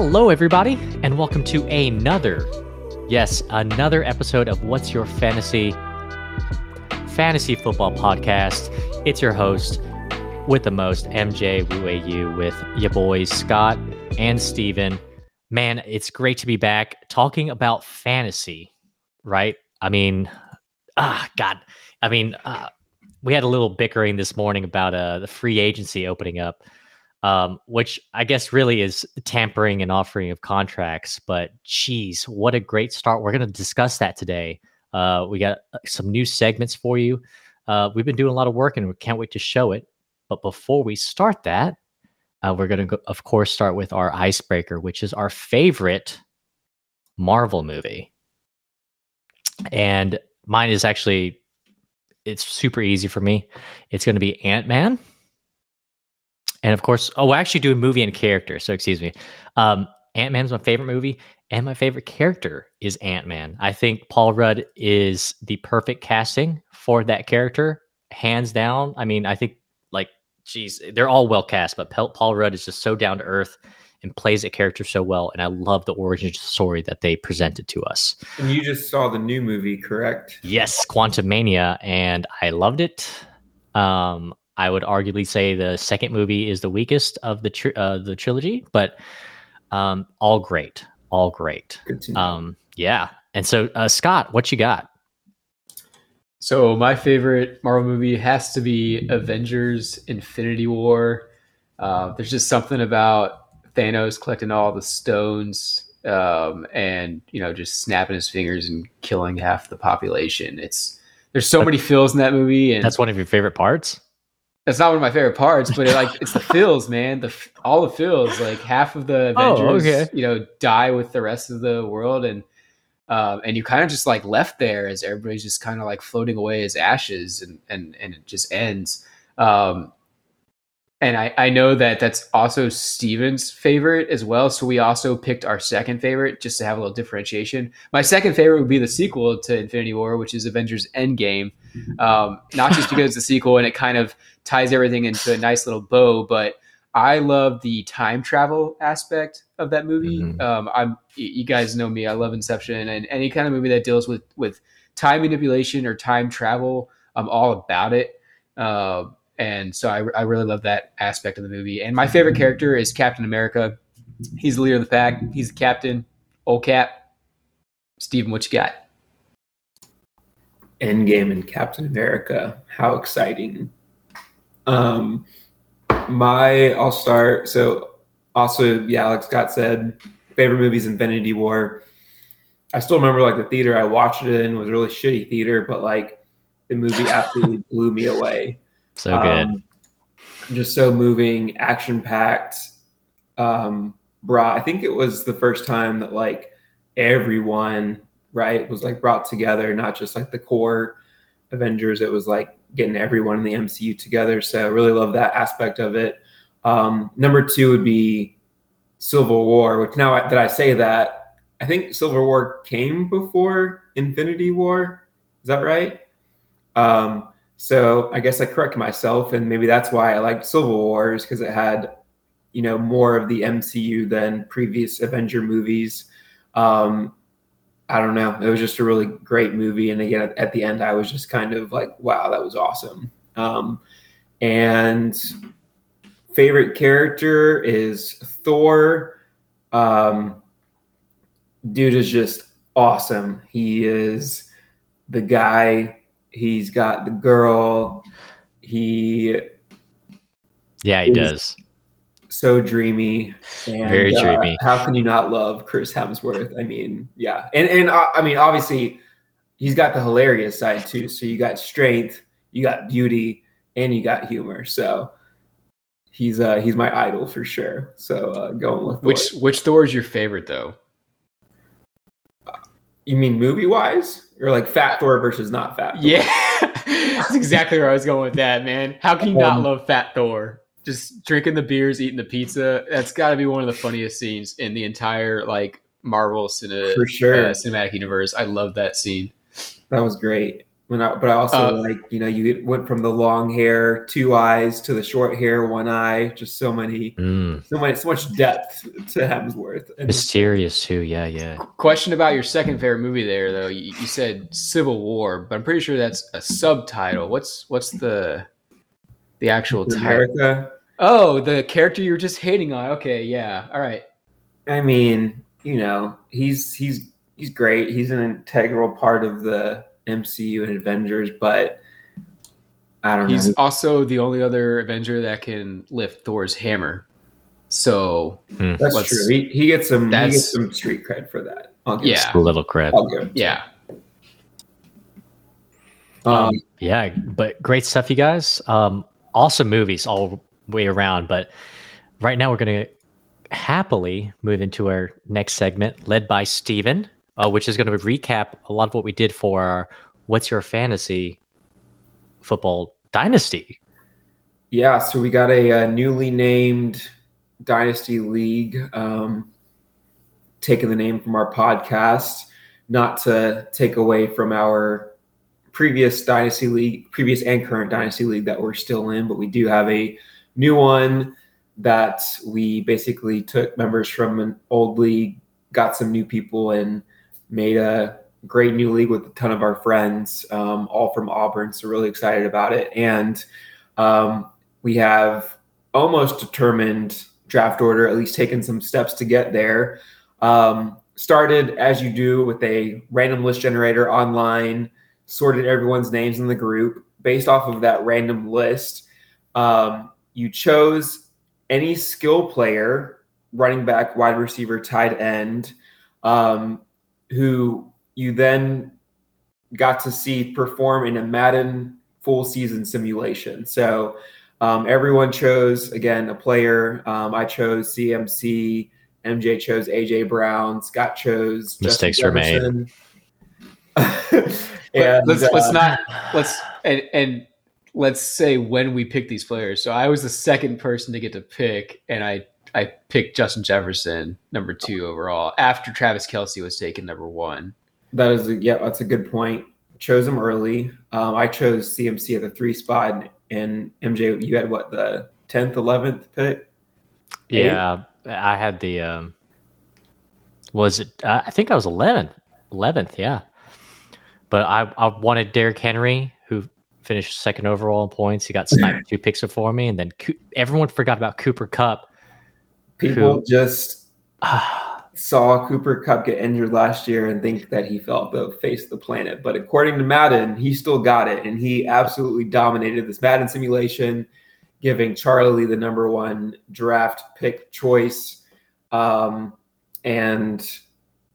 Hello, everybody, and welcome to another episode of What's Your Fantasy Football Podcast. It's your host with the most, MJ Wuayu, with your boys Scott and Steven. Man, it's great to be back talking about fantasy, right? I mean, we had a little bickering this morning about the free agency opening up. Which I guess really is tampering and offering of contracts, but geez, what a great start. We're going to discuss that today. We got some new segments for you. We've been doing a lot of work and we can't wait to show it. But before we start that, we're going to, of course, start with our icebreaker, which is our favorite Marvel movie. And mine is actually, it's super easy for me. It's going to be Ant-Man. And of course, we're actually doing movie and character. So excuse me. Ant-Man's my favorite movie and my favorite character is Ant-Man. I think Paul Rudd is the perfect casting for that character. Hands down. I mean, I think they're all well cast, but Paul Rudd is just so down to earth and plays a character so well. And I love the origin story that they presented to us. And you just saw the new movie, correct? Yes, Quantumania. And I loved it. I would arguably say the second movie is the weakest of the trilogy, but all great. Yeah. And so, Scott, what you got? So my favorite Marvel movie has to be Avengers Infinity War. There's just something about Thanos collecting all the stones and, you know, just snapping his fingers and killing half the population. There's so many feels in that movie. And that's one of your favorite parts? That's not one of my favorite parts, but it's the feels, man. All the feels, like half of the Avengers, die with the rest of the world, and you kind of just like left there as everybody's just kind of like floating away as ashes, and it just ends. And I know that that's also Steven's favorite as well, so we also picked our second favorite just to have a little differentiation. My second favorite would be the sequel to Infinity War, which is Avengers Endgame, not just because it's a sequel and it kind of ties everything into a nice little bow, but I love the time travel aspect of that movie. Mm-hmm. You guys know me, I love Inception, and any kind of movie that deals with time manipulation or time travel, I'm all about it. And so I really love that aspect of the movie. And my favorite character is Captain America. He's the leader of the pack. He's the captain. Old Cap. Steven, what you got? Endgame and Captain America. How exciting. I'll start. So also, yeah, like Scott said, favorite movie is Infinity War. I still remember like the theater I watched it in was a really shitty theater, but like the movie absolutely blew me away. So good. Just so moving, action-packed. I think it was the first time that like everyone, right, was like brought together, not just like the core Avengers. It was like getting everyone in the MCU together. So I really love that aspect of it. Number two would be Civil War, which now that I say that, I think Civil War came before Infinity War. Is that right? So I guess I correct myself, and maybe that's why I liked Civil War, is because it had, you know, more of the MCU than previous Avenger movies. I don't know. It was just a really great movie. And again, at the end, I was just kind of like, wow, that was awesome. And favorite character is Thor. Dude is just awesome. He is the guy. He's got the girl. He does. So dreamy. And, very dreamy. How can you not love Chris Hemsworth? I mean, yeah. And I mean, obviously, he's got the hilarious side, too. So you got strength, you got beauty, and you got humor. So he's my idol for sure. So going with Thor. Which Thor is your favorite, though? You mean movie-wise? Or like Fat Thor versus not Fat Thor? Yeah, that's exactly where I was going with that, man. How can you not love Fat Thor? Just drinking the beers, eating the pizza. That's got to be one of the funniest scenes in the entire like Marvel cinematic universe. I love that scene. That was great. But I also like, you know, you went from the long hair, two eyes, to the short hair, one eye. Just so much depth to Hemsworth. And mysterious too, yeah. Question about your second favorite movie there, though. You said Civil War, but I'm pretty sure that's a subtitle. What's the actual title? Oh, the character you were just hating on. Okay, yeah, all right. I mean, you know, he's great. He's an integral part of the MCU and Avengers, but I don't know. He's also the only other Avenger that can lift Thor's hammer. So that's true. He gets some. He gets some street cred for that. A little cred. I'll give him. Yeah. Yeah, but great stuff, you guys. Awesome movies all way around. But right now, we're going to happily move into our next segment, led by Steven. Which is going to recap a lot of what we did for our What's Your Fantasy Football Dynasty. Yeah, so we got a newly named Dynasty League, taking the name from our podcast, not to take away from our previous Dynasty League, previous and current Dynasty League that we're still in, but we do have a new one that we basically took members from an old league, got some new people, and made a great new league with a ton of our friends, all from Auburn. So really excited about it. And we have almost determined draft order, at least taken some steps to get there. Started, as you do, with a random list generator online, sorted everyone's names in the group. Based off of that random list, you chose any skill player, running back, wide receiver, tight end, who you then got to see perform in a Madden full season simulation. So everyone chose, again, a player. I chose CMC. MJ chose AJ Brown. Scott chose mistakes Justin Jefferson. Are made. And, let's say when we pick these players. So I was the second person to get to pick, and I picked Justin Jefferson, number 2 overall, after Travis Kelce was taken, number 1. That's a good point. Chose him early. I chose CMC at the 3 spot, and MJ, you had what, the 10th, 11th pick? Yeah, 8? I had the I think I was 11th, yeah. But I wanted Derrick Henry, who finished second overall in points. He got sniped 2 picks before me, and then everyone forgot about Cooper Kupp. People just saw Cooper Kupp get injured last year and think that he fell off the face of the planet. But according to Madden, he still got it, and he absolutely dominated this Madden simulation, giving Charlie the number 1 draft pick choice. And again,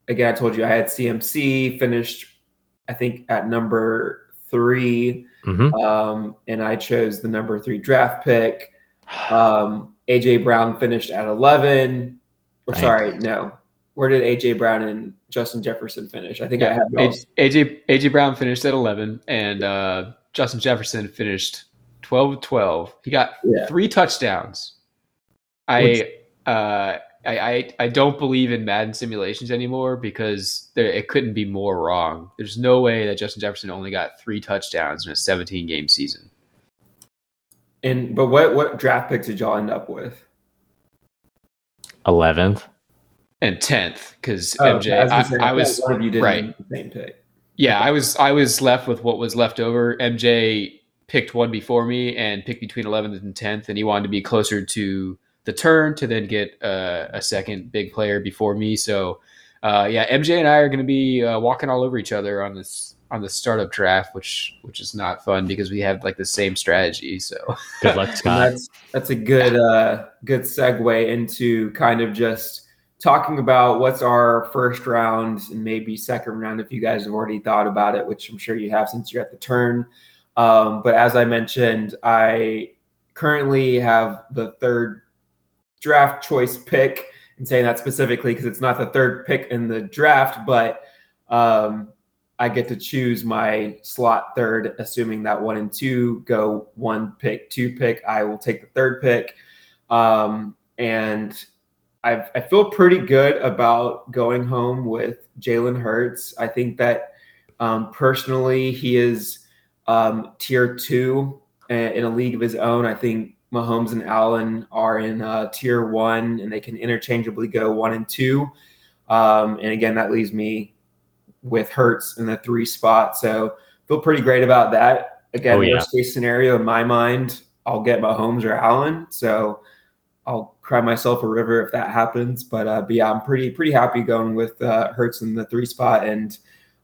I told you I had CMC, finished, I think, at number 3. Mm-hmm. And I chose the number 3 draft pick. AJ Brown finished at 11. Where did AJ Brown and Justin Jefferson finish? I think I had AJ Brown finished at 11, and Justin Jefferson finished 12. He got 3 touchdowns. I don't believe in Madden simulations anymore because it couldn't be more wrong. There's no way that Justin Jefferson only got 3 touchdowns in a 17-game season. But what draft picks did y'all end up with? 11th and 10th, because MJ, I was one of you didn't right. The same pick. Yeah, I was left with what was left over. MJ picked one before me and picked between 11th and 10th, and he wanted to be closer to the turn to then get a second big player before me. So, MJ and I are going to be walking all over each other on this. On the startup draft, which is not fun because we have like the same strategy. So good luck, Scott. That's a good segue into kind of just talking about what's our first round and maybe second round if you guys have already thought about it, which I'm sure you have since you're at the turn. But as I mentioned, I currently have the 3rd draft choice pick, and saying that specifically because it's not the 3rd pick in the draft, but I get to choose my slot 3rd, assuming that 1 and 2 go 1 pick, 2 pick. I will take the 3rd pick. And I feel pretty good about going home with Jalen Hurts. I think that personally he is tier two in a league of his own. I think Mahomes and Allen are in tier one, and they can interchangeably go one and two. And again, that leaves me with Hurts in the three spot. So feel pretty great about that. Again, worst case scenario in my mind, I'll get Mahomes or Allen. So I'll cry myself a river if that happens. But yeah, I'm pretty happy going with Hurts in the three spot. And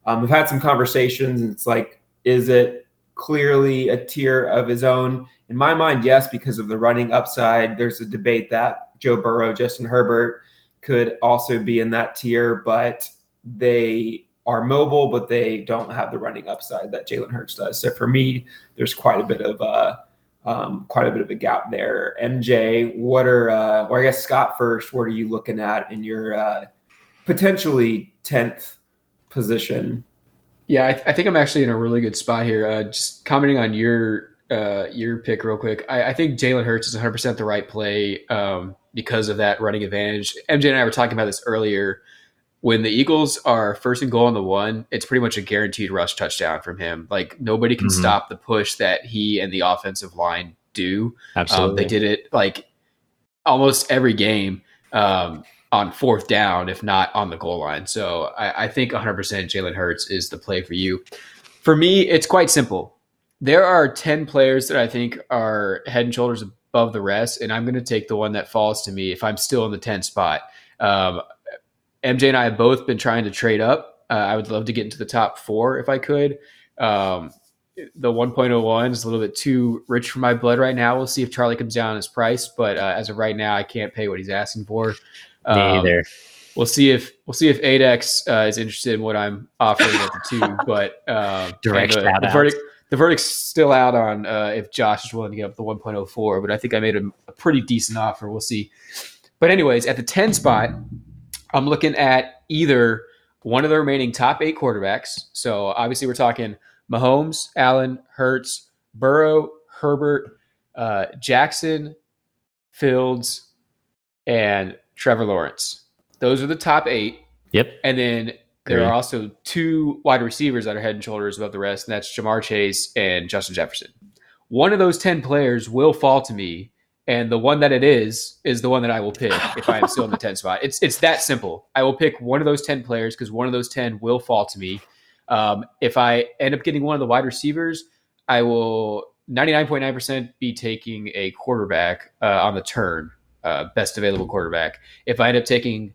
I've had some conversations, and it's like, is it clearly a tier of his own? In my mind, yes, because of the running upside. There's a debate that Joe Burrow, Justin Herbert could also be in that tier, but they are mobile, but they don't have the running upside that Jalen Hurts does. So for me, there's quite a bit of a gap there. MJ, what are, or I guess Scott first, what are you looking at in your potentially 10th position? Yeah, I think I'm actually in a really good spot here. Just commenting on your pick real quick. I think Jalen Hurts is 100% the right play because of that running advantage. MJ and I were talking about this earlier. When the Eagles are first and goal on the one, it's pretty much a guaranteed rush touchdown from him. Like, nobody can stop the push that he and the offensive line do. Absolutely. They did it like almost every game on fourth down, if not on the goal line. So I think 100% Jalen Hurts is the play for you. For me, it's quite simple. There are 10 players that I think are head and shoulders above the rest, and I'm going to take the one that falls to me if I'm still in the 10th spot. MJ and I have both been trying to trade up. I would love to get into the top four if I could. The 1.01 is a little bit too rich for my blood right now. We'll see if Charlie comes down on his price, but as of right now, I can't pay what he's asking for. Neither. We'll see if 8X is interested in what I'm offering at the two. But direct shout out. The verdict's still out on if Josh is willing to get up the 1.04. But I think I made a pretty decent offer. We'll see. But anyways, at the 10 spot, I'm looking at either one of the remaining top 8 quarterbacks. So obviously we're talking Mahomes, Allen, Hurts, Burrow, Herbert, Jackson, Fields, and Trevor Lawrence. Those are the top 8. Yep. And then there are also 2 wide receivers that are head and shoulders above the rest, and that's Jamar Chase and Justin Jefferson. One of those 10 players will fall to me, and the one that it is the one that I will pick if I am still in the 10 spot. It's that simple. I will pick one of those 10 players because one of those 10 will fall to me. If I end up getting one of the wide receivers, I will 99.9% be taking a quarterback on the turn, best available quarterback. If I end up taking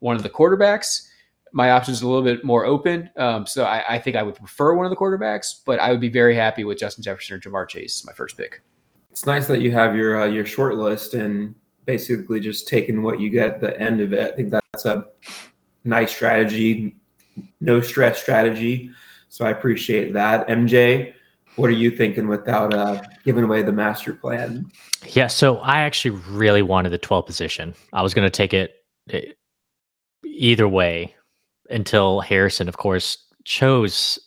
one of the quarterbacks, my options are a little bit more open. So I think I would prefer one of the quarterbacks, but I would be very happy with Justin Jefferson or Jamar Chase as my first pick. It's nice that you have your short list and basically just taking what you get at the end of it. I think that's a nice strategy, no stress strategy. So I appreciate that. MJ, what are you thinking without giving away the master plan? Yeah, so I actually really wanted the 12th position. I was going to take it either way until Harrison, of course, chose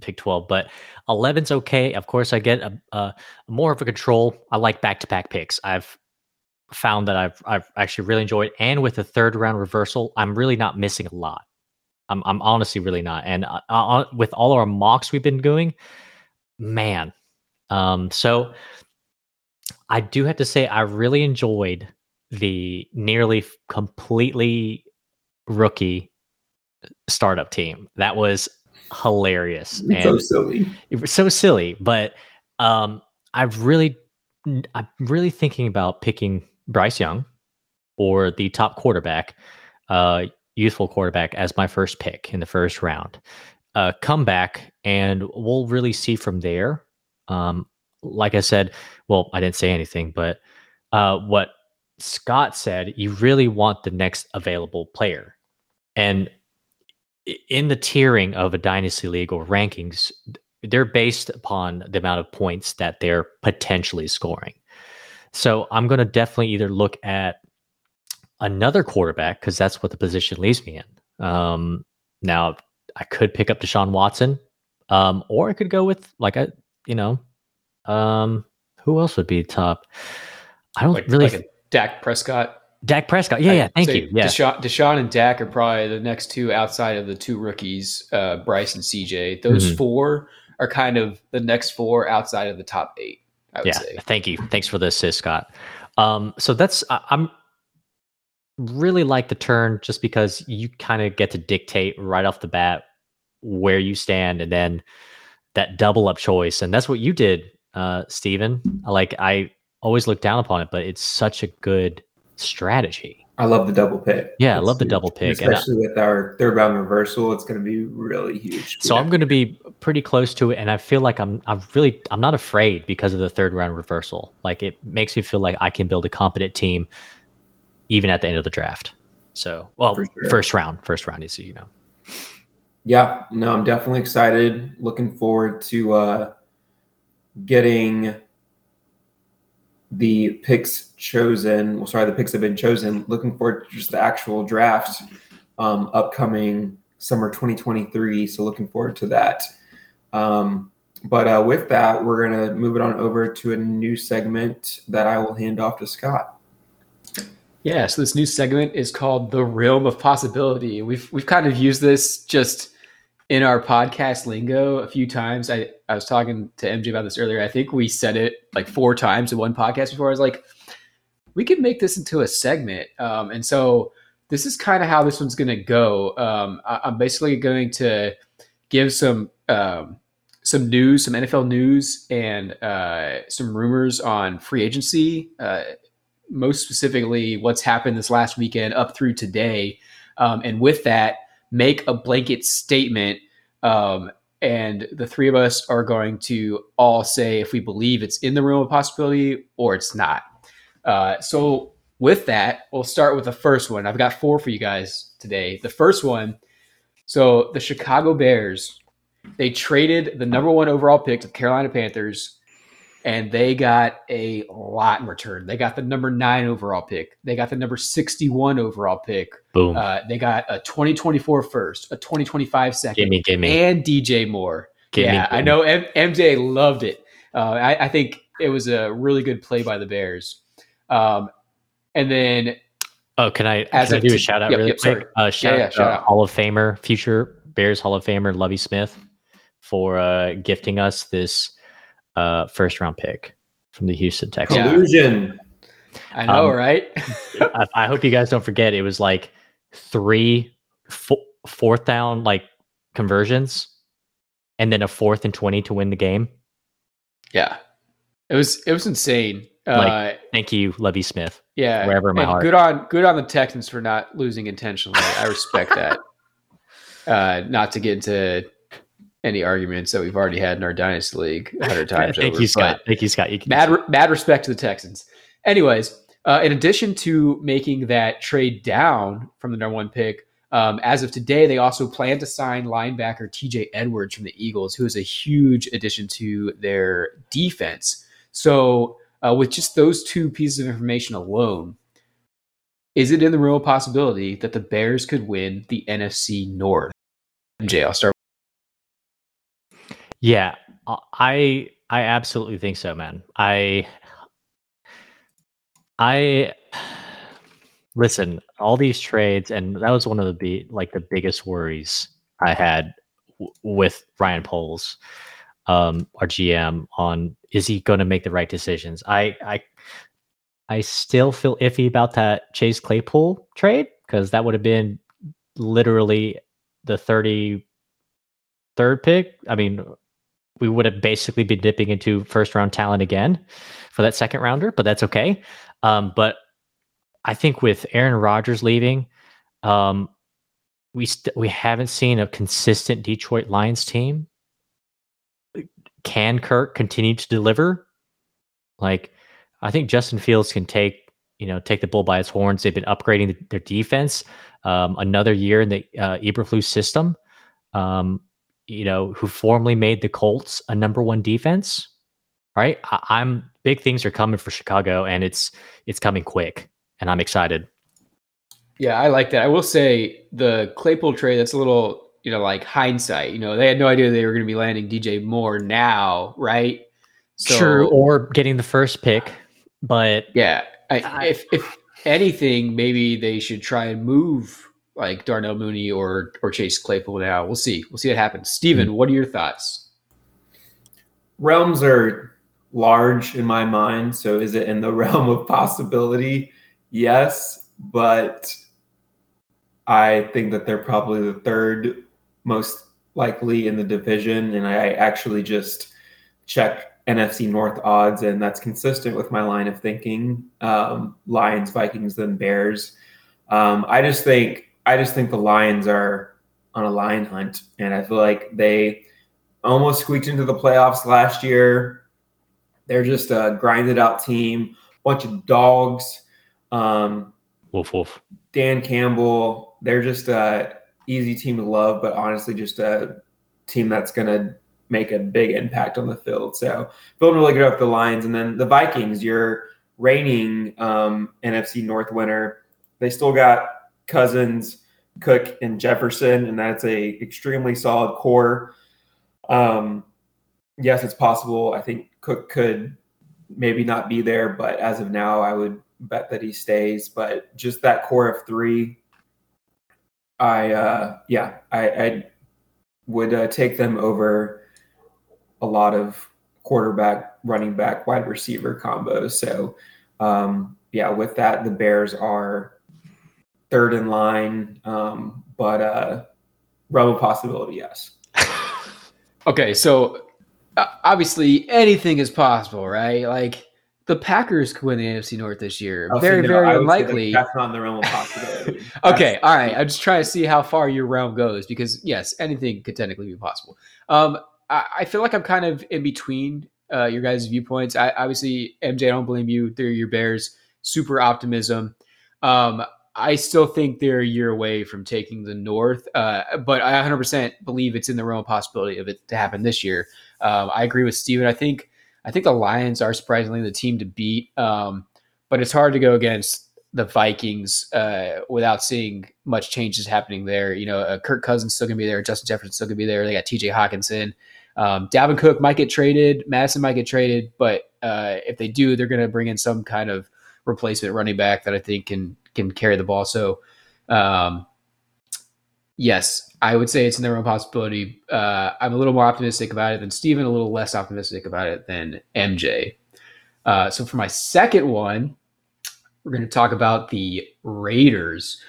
pick 12, but 11's okay. Of course, I get a more of a control. I like back-to-back picks. I've found that I've actually really enjoyed, and with the third round reversal, I'm really not missing a lot. I'm honestly really not. And with all our mocks we've been doing, man. So I do have to say I really enjoyed the nearly completely rookie startup team. That was hilarious. It's so silly. It was so silly, but I'm really thinking about picking Bryce Young or the top quarterback, youthful quarterback, as my first pick in the first round. Come back, and we'll really see from there. Like I said, well, I didn't say anything, but what Scott said, you really want the next available player, and in the tiering of a dynasty league or rankings, they're based upon the amount of points that they're potentially scoring. So I'm going to definitely either look at another quarterback because that's what the position leaves me in. Now I could pick up Deshaun Watson, or I could go with who else would be top? I don't Dak Prescott. Dak Prescott. Yeah. Thank you. Yeah. Deshaun and Dak are probably the next two outside of the two rookies, Bryce and CJ. Those four are kind of the next four outside of the top eight, I would say. Thank you. Thanks for the assist, Scott. So that's, I'm really like the turn just because you kind of get to dictate right off the bat where you stand, and then that double up choice. And that's what you did, Steven. Like, I always look down upon it, but it's such a good strategy. I love the double pick. Yeah, I love the double pick. Especially with our third round reversal, it's going to be really huge. So I'm going to be pretty close to it. And I feel like I'm not afraid because of the third round reversal. Like, it makes me feel like I can build a competent team even at the end of the draft. So, well, first round is, you know. Yeah, no, I'm definitely excited. Looking forward to getting the picks chosen. Well, sorry, the picks have been chosen. Looking forward to just the actual draft upcoming summer 2023. So looking forward to that. But with that, we're going to move it on over to a new segment that I will hand off to Scott. Yeah, so this new segment is called The Realm of Possibility. We've kind of used this just in our podcast lingo a few times. I was talking to MJ about this earlier. I think we said it like 4 times in one podcast before. I was like, we could make this into a segment. And so this is kind of how this one's going to go. I'm basically going to give some news, some NFL news, and some rumors on free agency, most specifically what's happened this last weekend up through today. And with that, make a blanket statement. And the three of us are going to all say if we believe it's in the realm of possibility or it's not. So with that, we'll start with the first one. I've got 4 for you guys today. The first one. So the Chicago Bears, they traded the number 1 overall pick to the Carolina Panthers, and they got a lot in return. They got the number 9 overall pick. They got the number 61 overall pick. Boom. They got a 2024 first, a 2025 second, give me. And DJ Moore. Give me. I know MJ loved it. I think it was a really good play by the Bears. And then, can I do a shout out really quick? Shout out Hall of Famer, future Bears Hall of Famer Lovie Smith for gifting us this first round pick from the Houston Texans. Collusion. I know, right? I hope you guys don't forget. It was like 3 fourth down like conversions, and then a 4th and 20 to win the game. Yeah, it was insane. Like, thank you, Lovie Smith. Yeah, forever in my heart. Good on the Texans for not losing intentionally. I respect that. Not to get into any arguments that we've already had in our Dynasty League 100 times. Thank you, Scott. Mad respect to the Texans. Anyways, in addition to making that trade down from the number 1 pick, as of today, they also plan to sign linebacker TJ Edwards from the Eagles, who is a huge addition to their defense. So with just those 2 pieces of information alone, is it in the real possibility that the Bears could win the NFC North? MJ, I'll start. Yeah, I absolutely think so, man. I listen, all these trades, and that was one of the biggest worries I had with Ryan Poles, our GM, on is he going to make the right decisions? I still feel iffy about that Chase Claypool trade, because that would have been literally the 33rd pick. I mean, we would have basically been dipping into first round talent again for that second rounder, but that's okay. But I think with Aaron Rodgers leaving, we haven't seen a consistent Detroit Lions team. Can Kirk continue to deliver? Like, I think Justin Fields can take the bull by its horns. They've been upgrading their defense, another year in the Eberflus system. Who formerly made the Colts a number 1 defense, right? I'm big things are coming for Chicago, and it's coming quick, and I'm excited. Yeah, I like that. I will say the Claypool trade, that's a little, like hindsight, they had no idea they were going to be landing DJ Moore now, right? So, true, or getting the first pick, but yeah, if anything, maybe they should try and move like Darnell Mooney or Chase Claypool now. We'll see what happens. Steven, what are your thoughts? realms are large in my mind. So is it in the realm of possibility? Yes, but I think that they're probably the third most likely in the division. And I actually just check NFC North odds, and that's consistent with my line of thinking. Lions, Vikings, then Bears. I just think the Lions are on a lion hunt, and I feel like they almost squeaked into the playoffs last year. They're just a grinded out team, bunch of dogs. Wolf, wolf. Dan Campbell. They're just a easy team to love, but honestly just a team that's going to make a big impact on the field. So feeling really good about the Lions. And then the Vikings, your reigning NFC North winner. They still got Cousins, Cook, and Jefferson, and that's a extremely solid core. Yes, it's possible. I think Cook could maybe not be there, but as of now, I would bet that he stays. But just that core of three, I would take them over a lot of quarterback, running back, wide receiver combos. So, with that, the Bears are third in line, but realm of possibility, yes. Okay, so obviously anything is possible, right? Like the Packers could win the NFC North this year. Very unlikely. That's not in the realm of possibility. Okay, all right. I'm just trying to see how far your realm goes because, yes, anything could technically be possible. I feel like I'm kind of in between your guys' viewpoints. Obviously, MJ, I don't blame you. They're your Bears. Super optimism. I still think they're a year away from taking the North, but I 100% believe it's in the realm of possibility of it to happen this year. I agree with Steven. I think the Lions are surprisingly the team to beat, but it's hard to go against the Vikings without seeing much changes happening there. You know, Kirk Cousins still going to be there. Justin Jefferson still going to be there. They got TJ Hawkinson. Dalvin Cook might get traded. Madison might get traded, but if they do, they're going to bring in some kind of replacement running back that I think can carry the ball. So yes, I would say it's in their own possibility. I'm a little more optimistic about it than Steven, a little less optimistic about it than MJ. So for my second one, we're going to talk about the Raiders.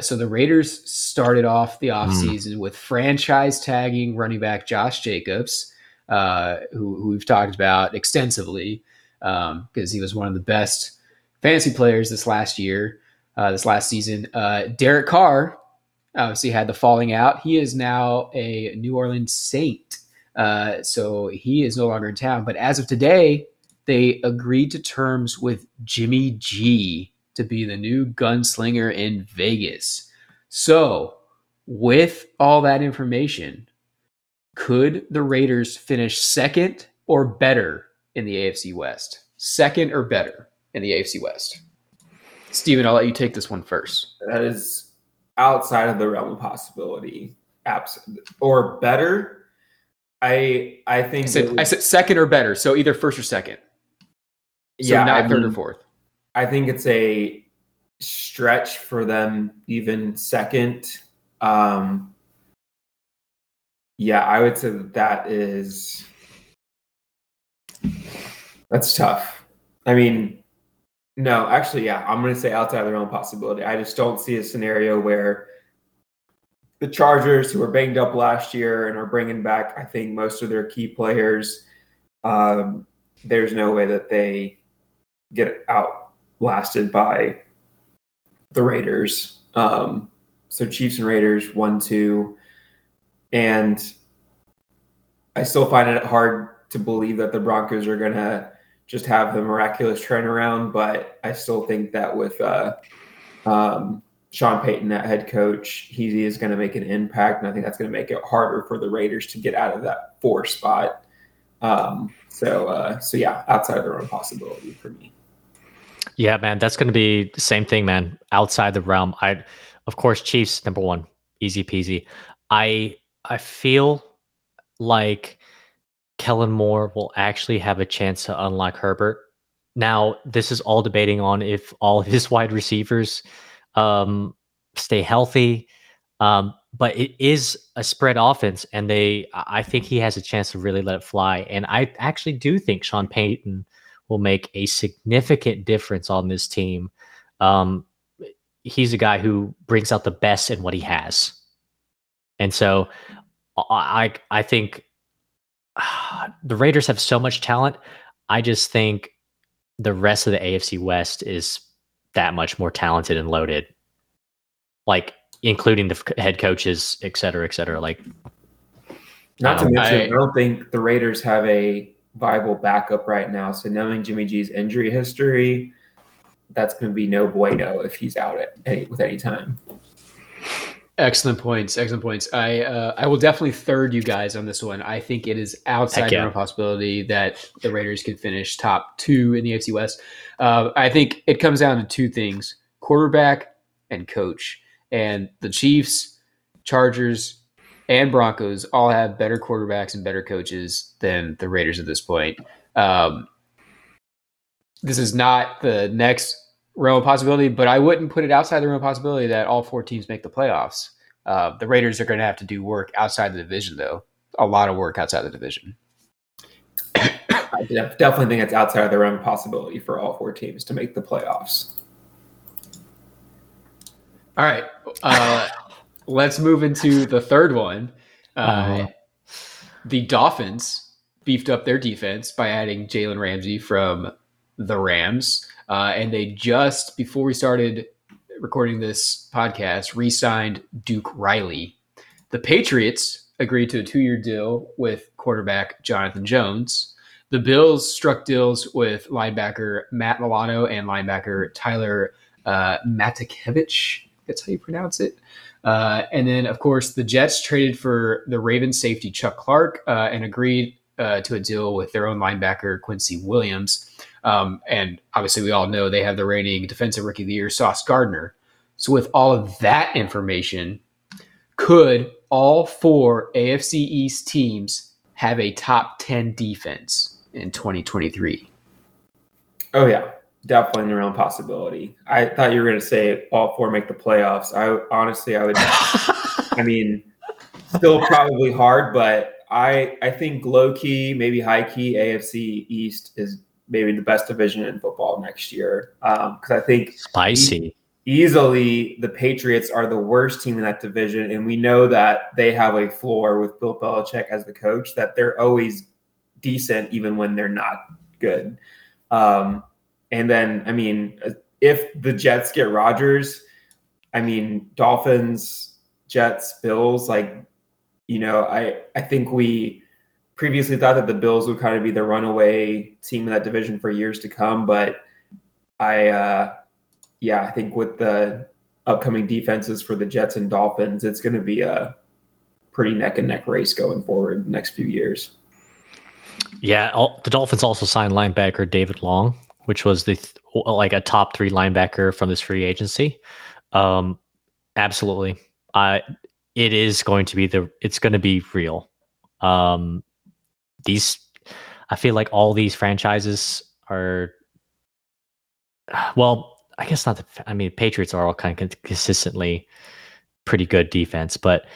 So the Raiders started off the offseason with franchise tagging running back Josh Jacobs, who we've talked about extensively because he was one of the best fantasy players this last season. Derek Carr obviously had the falling out. He is now a New Orleans Saint, so he is no longer in town. But as of today, they agreed to terms with Jimmy G to be the new gunslinger in Vegas. So with all that information, could the Raiders finish second or better in the AFC West? Second or better in the AFC West? Steven, I'll let you take this one first. That is outside of the realm of possibility. Or better. I think... I said second or better, so either first or second. So yeah, not third or fourth. I think it's a stretch for them even second. I would say that is... That's tough. I mean... No, actually, yeah, I'm going to say outside of their own possibility. I just don't see a scenario where the Chargers, who were banged up last year and are bringing back, I think, most of their key players, there's no way that they get outlasted by the Raiders. So Chiefs and Raiders, 1-2. And I still find it hard to believe that the Broncos are going to just have the miraculous turnaround, but I still think that with Sean Payton at head coach, he is going to make an impact, and I think that's going to make it harder for the Raiders to get out of that 4 spot. So outside of their own possibility for me. Yeah, man, that's going to be the same thing, man. Outside the realm, of course Chiefs number one, easy peasy. I feel like Kellen Moore will actually have a chance to unlock Herbert. Now, this is all debating on if all his wide receivers stay healthy. but it is a spread offense, and I think he has a chance to really let it fly. And I actually do think Sean Payton will make a significant difference on this team. He's a guy who brings out the best in what he has. And so I think the Raiders have so much talent. I just think the rest of the AFC West is that much more talented and loaded, like including the head coaches, et cetera, et cetera. Like, not to mention, I don't think the Raiders have a viable backup right now. So knowing Jimmy G's injury history, that's going to be no bueno if he's out with any time. Excellent points. Excellent points. I will definitely third you guys on this one. I think it is outside the possibility that the Raiders could finish top 2 in the AFC West. I think it comes down to two things: quarterback and coach. And the Chiefs, Chargers, and Broncos all have better quarterbacks and better coaches than the Raiders at this point. This is not the next realm of possibility, but I wouldn't put it outside the realm of possibility that all 4 teams make the playoffs. The Raiders are going to have to do work outside the division, though. A lot of work outside the division. I definitely think it's outside of the realm of possibility for all 4 teams to make the playoffs. All right. Let's move into the third one. The Dolphins beefed up their defense by adding Jalen Ramsey from the Rams. And they just, before we started recording this podcast, re-signed Duke Riley. The Patriots agreed to a 2-year deal with quarterback Jonathan Jones. The Bills struck deals with linebacker Matt Milano and linebacker Tyler Matakevich. That's how you pronounce it. And then, of course, the Jets traded for the Ravens safety Chuck Clark and agreed to a deal with their own linebacker Quincy Williams. And obviously, we all know they have the reigning defensive rookie of the year, Sauce Gardner. So with all of that information, could all 4 AFC East teams have a top 10 defense in 2023? Oh, yeah. Definitely in the realm of possibility. I thought you were going to say all 4 make the playoffs. I would. I mean, still probably hard, but I think low key, maybe high key, AFC East is maybe the best division in football next year. Because I think spicy easily the Patriots are the worst team in that division, and we know that they have a floor with Bill Belichick as the coach that they're always decent even when they're not good. And then, I mean, if the Jets get Rodgers, I mean, Dolphins, Jets, Bills, like, you know, I think we previously thought that the Bills would kind of be the runaway team in that division for years to come. But I think with the upcoming defenses for the Jets and Dolphins, it's going to be a pretty neck and neck race going forward the next few years. Yeah, the Dolphins also signed linebacker David Long, which was a top 3 linebacker from this free agency. Absolutely. It is going to be it's going to be real. I feel like all these franchises are, well, I guess not. Patriots are all kind of consistently pretty good defense, but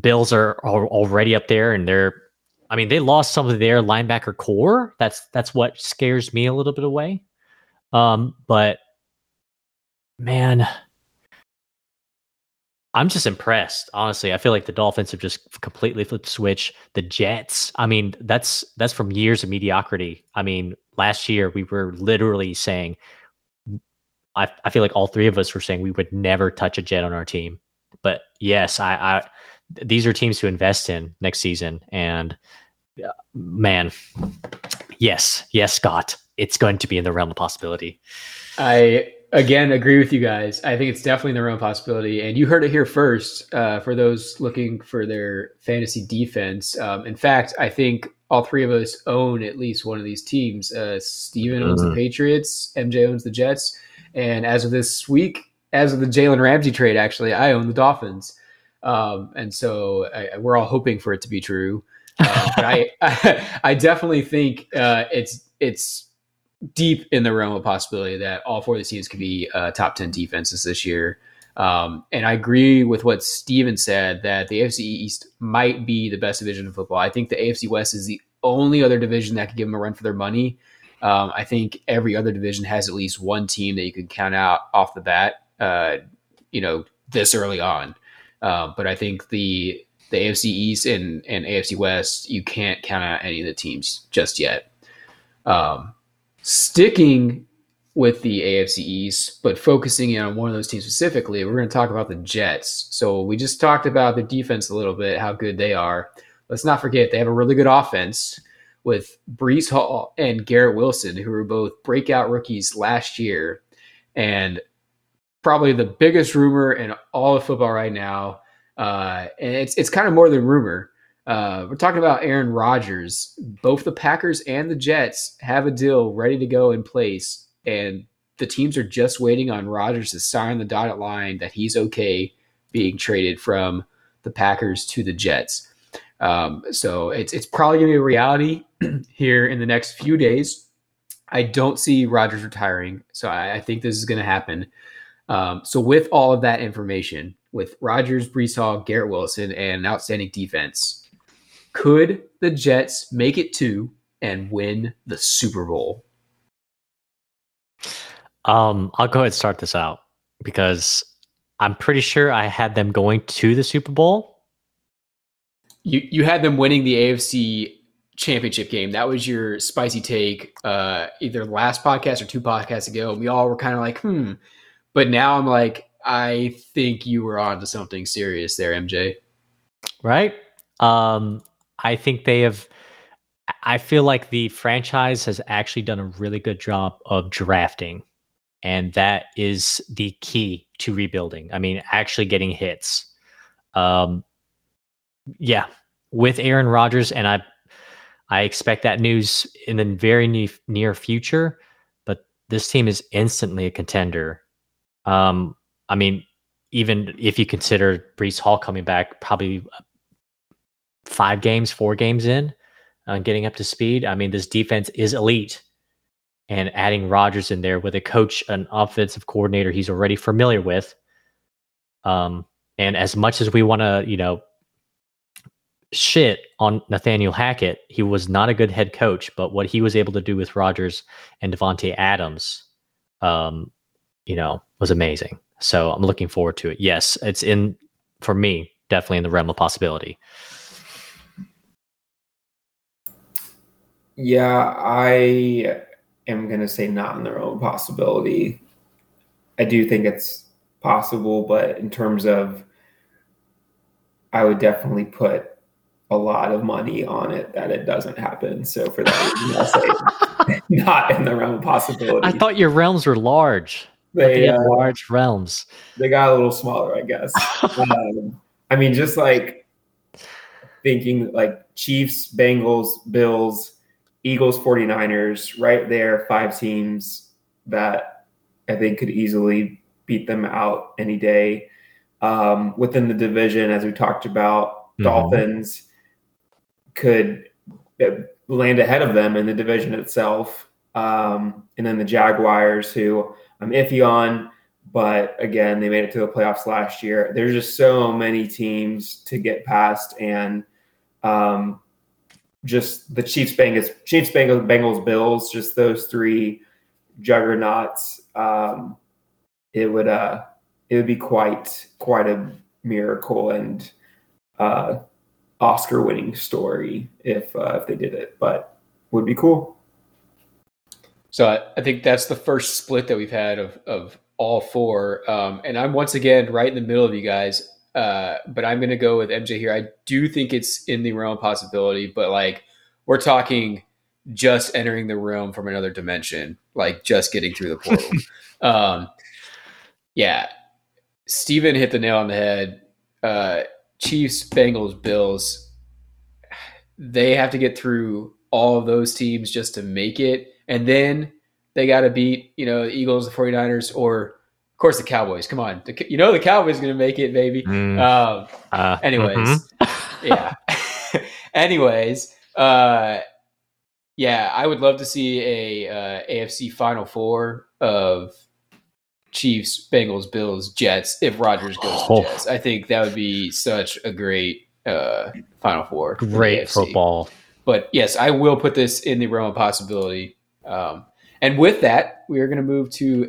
Bills are already up there, and they lost some of their linebacker core. That's what scares me a little bit away. But man, I'm just impressed. Honestly, I feel like the Dolphins have just completely flipped the switch. The Jets, that's from years of mediocrity. Last year we were literally saying, I feel like all 3 of us were saying we would never touch a Jet on our team. But yes, these are teams to invest in next season. And man, yes, Scott, it's going to be in the realm of possibility. I again agree with you guys. I think it's definitely in the realm of possibility. And you heard it here first for those looking for their fantasy defense. In fact, I think all 3 of us own at least one of these teams. Steven owns the Patriots, MJ owns the Jets. And as of this week, as of the Jalen Ramsey trade, actually, I own the Dolphins. And so we're all hoping for it to be true. But I definitely think it's deep in the realm of possibility that all 4 of the teams could be top 10 defenses this year. And I agree with what Steven said, that the AFC East might be the best division in football. I think the AFC West is the only other division that could give them a run for their money. I think every other division has at least one team that you can count out off the bat, this early on. But I think the AFC East and AFC West, you can't count out any of the teams just yet. Sticking with the AFC East, but focusing in on one of those teams specifically, we're going to talk about the Jets. So we just talked about the defense a little bit, how good they are. Let's not forget they have a really good offense with Breece Hall and Garrett Wilson, who were both breakout rookies last year. And probably the biggest rumor in all of football right now, and it's kind of more than rumor. We're talking about Aaron Rodgers. Both the Packers and the Jets have a deal ready to go in place, and the teams are just waiting on Rodgers to sign the dotted line that he's okay being traded from the Packers to the Jets. So it's probably going to be a reality here in the next few days. I don't see Rodgers retiring, so I think this is going to happen. So with all of that information, with Rodgers, Breece Hall, Garrett Wilson, and an outstanding defense, could the Jets make it to and win the Super Bowl? I'll go ahead and start this out because I'm pretty sure I had them going to the Super Bowl. You had them winning the AFC Championship game. That was your spicy take, either last podcast or two podcasts ago. We all were kind of like, But now I'm like, I think you were on to something serious there, MJ. Right? I think I feel like the franchise has actually done a really good job of drafting. And that is the key to rebuilding. I mean, actually getting hits. Yeah, with Aaron Rodgers, and I expect that news in the very near future, but this team is instantly a contender. I mean, even if you consider Breece Hall coming back, probably 4 games in and getting up to speed. I mean, this defense is elite, and adding Rodgers in there with a coach, an offensive coordinator he's already familiar with. And as much as we want to, shit on Nathaniel Hackett, he was not a good head coach, but what he was able to do with Rodgers and Devontae Adams, was amazing. So I'm looking forward to it. Yes, it's for me, definitely in the realm of possibility. Yeah, I am going to say not in the realm of possibility. I do think it's possible, but in terms of, I would definitely put a lot of money on it that it doesn't happen. So for that, I'll say not in the realm of possibility. I thought your realms were large. They have large realms. They got a little smaller, I guess. I mean, just like thinking like Chiefs, Bengals, Bills, Eagles, 49ers, right there, 5 teams that I think could easily beat them out any day. Within the division, as we talked about, Dolphins could land ahead of them in the division itself. And then the Jaguars, who I'm iffy on, but again, they made it to the playoffs last year. There's just so many teams to get past, and just the Chiefs, Bengals, Bills, just those 3 juggernauts. It would be quite a miracle and Oscar-winning story if they did it, but would be cool. So I think that's the first split that we've had of all 4. And I'm once again right in the middle of you guys. But I'm going to go with MJ here. I do think it's in the realm of possibility, but like we're talking just entering the realm from another dimension, like just getting through the portal. Yeah. Steven hit the nail on the head. Chiefs, Bengals, Bills, they have to get through all of those teams just to make it. And then they got to beat, the Eagles, the 49ers, or, of course, the Cowboys. Come on. The Cowboys are going to make it, baby. I would love to see a AFC Final Four of Chiefs, Bengals, Bills, Jets, if Rodgers goes to the Jets. I think that would be such a great Final Four. Great football. But yes, I will put this in the realm of possibility. And with that, we are going to move to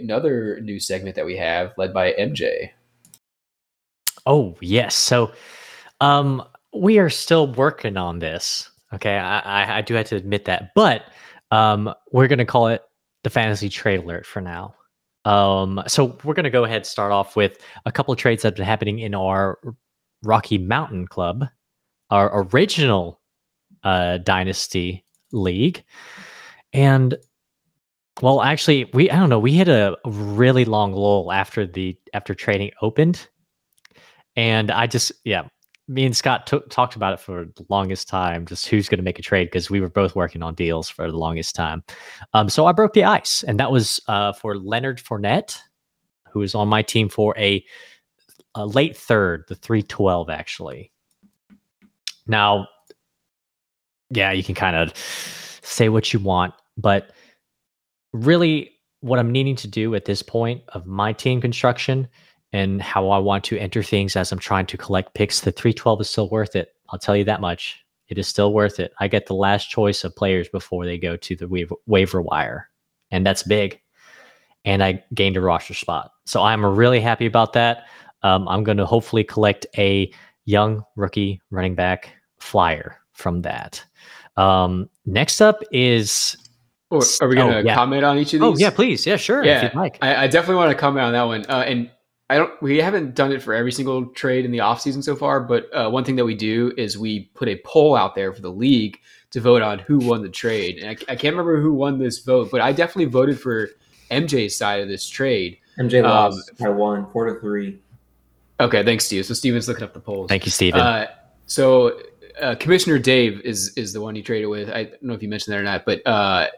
another new segment that we have led by MJ. Oh, yes. So we are still working on this. Okay, I do have to admit that. But we're going to call it the Fantasy Trade Alert for now. So we're going to go ahead and start off with a couple of trades that have been happening in our Rocky Mountain Club, our original Dynasty League. And, well, actually, we hit a really long lull after trading opened. And me and Scott talked about it for the longest time, just who's going to make a trade, because we were both working on deals for the longest time. So I broke the ice, and that was for Leonard Fournette, who is on my team for a late third, the 312, actually. Now, yeah, you can kind of say what you want, but really what I'm needing to do at this point of my team construction and how I want to enter things as I'm trying to collect picks, the 312 is still worth it. I'll tell you that much. It is still worth it. I get the last choice of players before they go to the waiver wire, and that's big. And I gained a roster spot. So I'm really happy about that. I'm going to hopefully collect a young rookie running back flyer from that. Next up is... Are we going to comment on each of these? Oh, yeah, please. Yeah, sure. Yeah, if you'd like. I definitely want to comment on that one. We haven't done it for every single trade in the offseason so far, but one thing that we do is we put a poll out there for the league to vote on who won the trade. And I can't remember who won this vote, but I definitely voted for MJ's side of this trade. MJ lost by 1, 4-3. Okay, thanks, Steve. So Steven's looking up the polls. Thank you, Steven. So Commissioner Dave is the one you traded with. I don't know if you mentioned that or not, but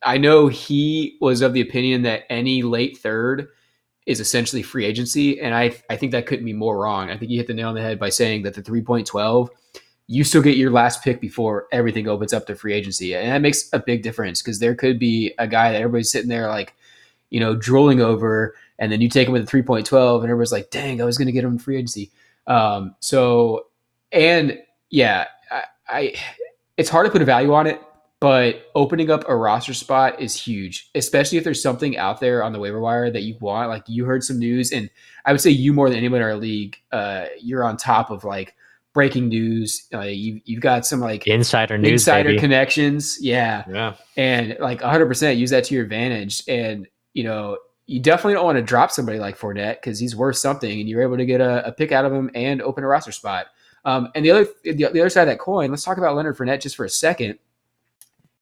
I know he was of the opinion that any late third is essentially free agency, and I think that couldn't be more wrong. I think you hit the nail on the head by saying that the 3.12, you still get your last pick before everything opens up to free agency, and that makes a big difference because there could be a guy that everybody's sitting there like, drooling over, and then you take him with a 3.12, and everybody's like, dang, I was going to get him in free agency. It's hard to put a value on it, but opening up a roster spot is huge, especially if there's something out there on the waiver wire that you want. Like, you heard some news, and I would say you more than anyone in our league, you're on top of like breaking news. You've got some like insider baby. Connections. Yeah. And like 100% use that to your advantage. And, you definitely don't want to drop somebody like Fournette because he's worth something and you're able to get a pick out of him and open a roster spot. And the other side of that coin, let's talk about Leonard Fournette just for a second.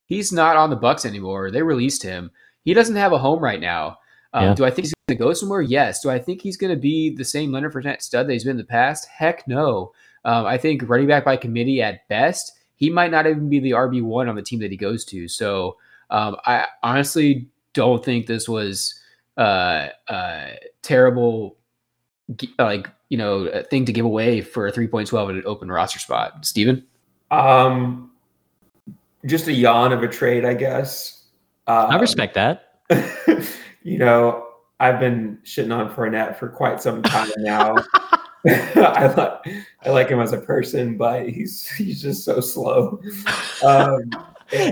He's not on the Bucks anymore. They released him. He doesn't have a home right now. Do I think he's going to go somewhere? Yes. Do I think he's going to be the same Leonard Fournette stud that he's been in the past? Heck no. I think running back by committee at best, he might not even be the RB1 on the team that he goes to. So I honestly don't think this was terrible, thing to give away for a 3.12 in an open roster spot. Steven? Just a yawn of a trade, I guess. I respect that. I've been shitting on Fournette for quite some time now. I like him as a person, but he's just so slow.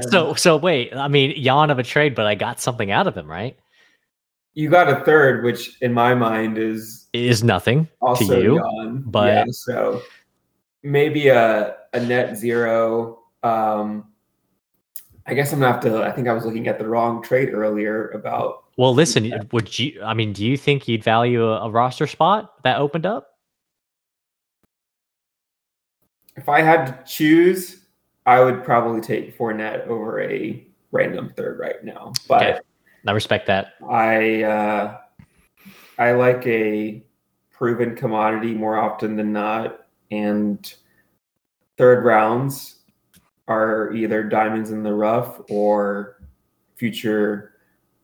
So wait, I mean, yawn of a trade, but I got something out of him, right? You got a third, which in my mind is nothing also to you. Yawn. But yeah, so maybe a net zero. I guess I'm gonna have to. I think I was looking at the wrong trade earlier about. Well, listen. Yeah. Would you? I mean, do you think you'd value a roster spot that opened up? If I had to choose, I would probably take Fournette over a random third right now. But okay. I respect that. I like a proven commodity more often than not, and third rounds are either diamonds in the rough or future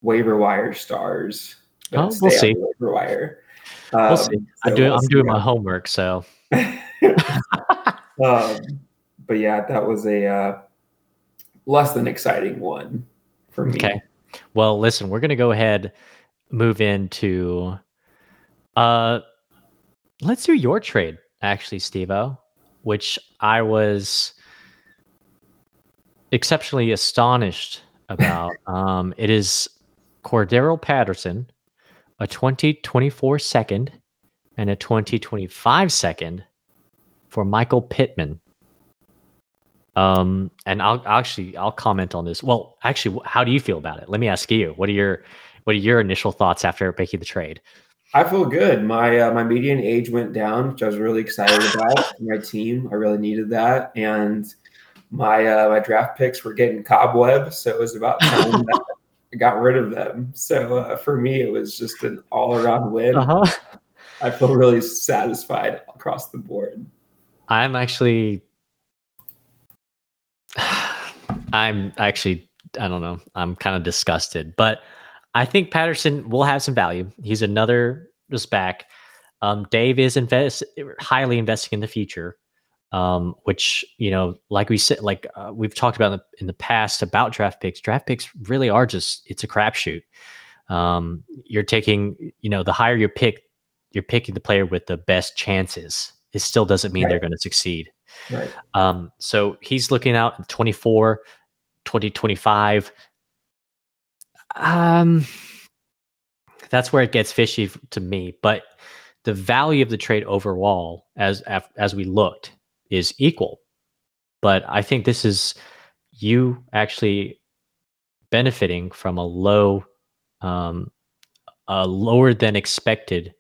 waiver wire stars. Oh, we'll see. Waiver wire. We'll see. I'm doing my homework, so. But yeah, that was a less than exciting one for me. Okay. Well, listen, we're going to go ahead move into let's do your trade, actually, Steve-O, which I was exceptionally astonished about. It is Cordarrelle Patterson, a 2024 second and a 2025 second for Michael Pittman. And I'll comment on this. Well, actually, how do you feel about it? Let me ask you. What are your initial thoughts after making the trade? I feel good. My median age went down, which I was really excited about. My team, I really needed that, and my draft picks were getting cobwebs, so it was about time that I got rid of them. So for me, it was just an all-around win. Uh-huh. I feel really satisfied across the board. I'm actually, I don't know. I'm kind of disgusted, but I think Patterson will have some value. He's another just back. Dave is highly investing in the future, which, you know, like we said, like we've talked about in the past about draft picks. Draft picks really are just, it's a crapshoot. You're taking, you know, the higher you pick, you're picking the player with the best chances. It still doesn't mean right. They're going to succeed. Right. So he's looking out in 24, 2025. That's where it gets fishy to me, but the value of the trade overall as we looked is equal. But I think this is you actually benefiting from a low, a lower than expected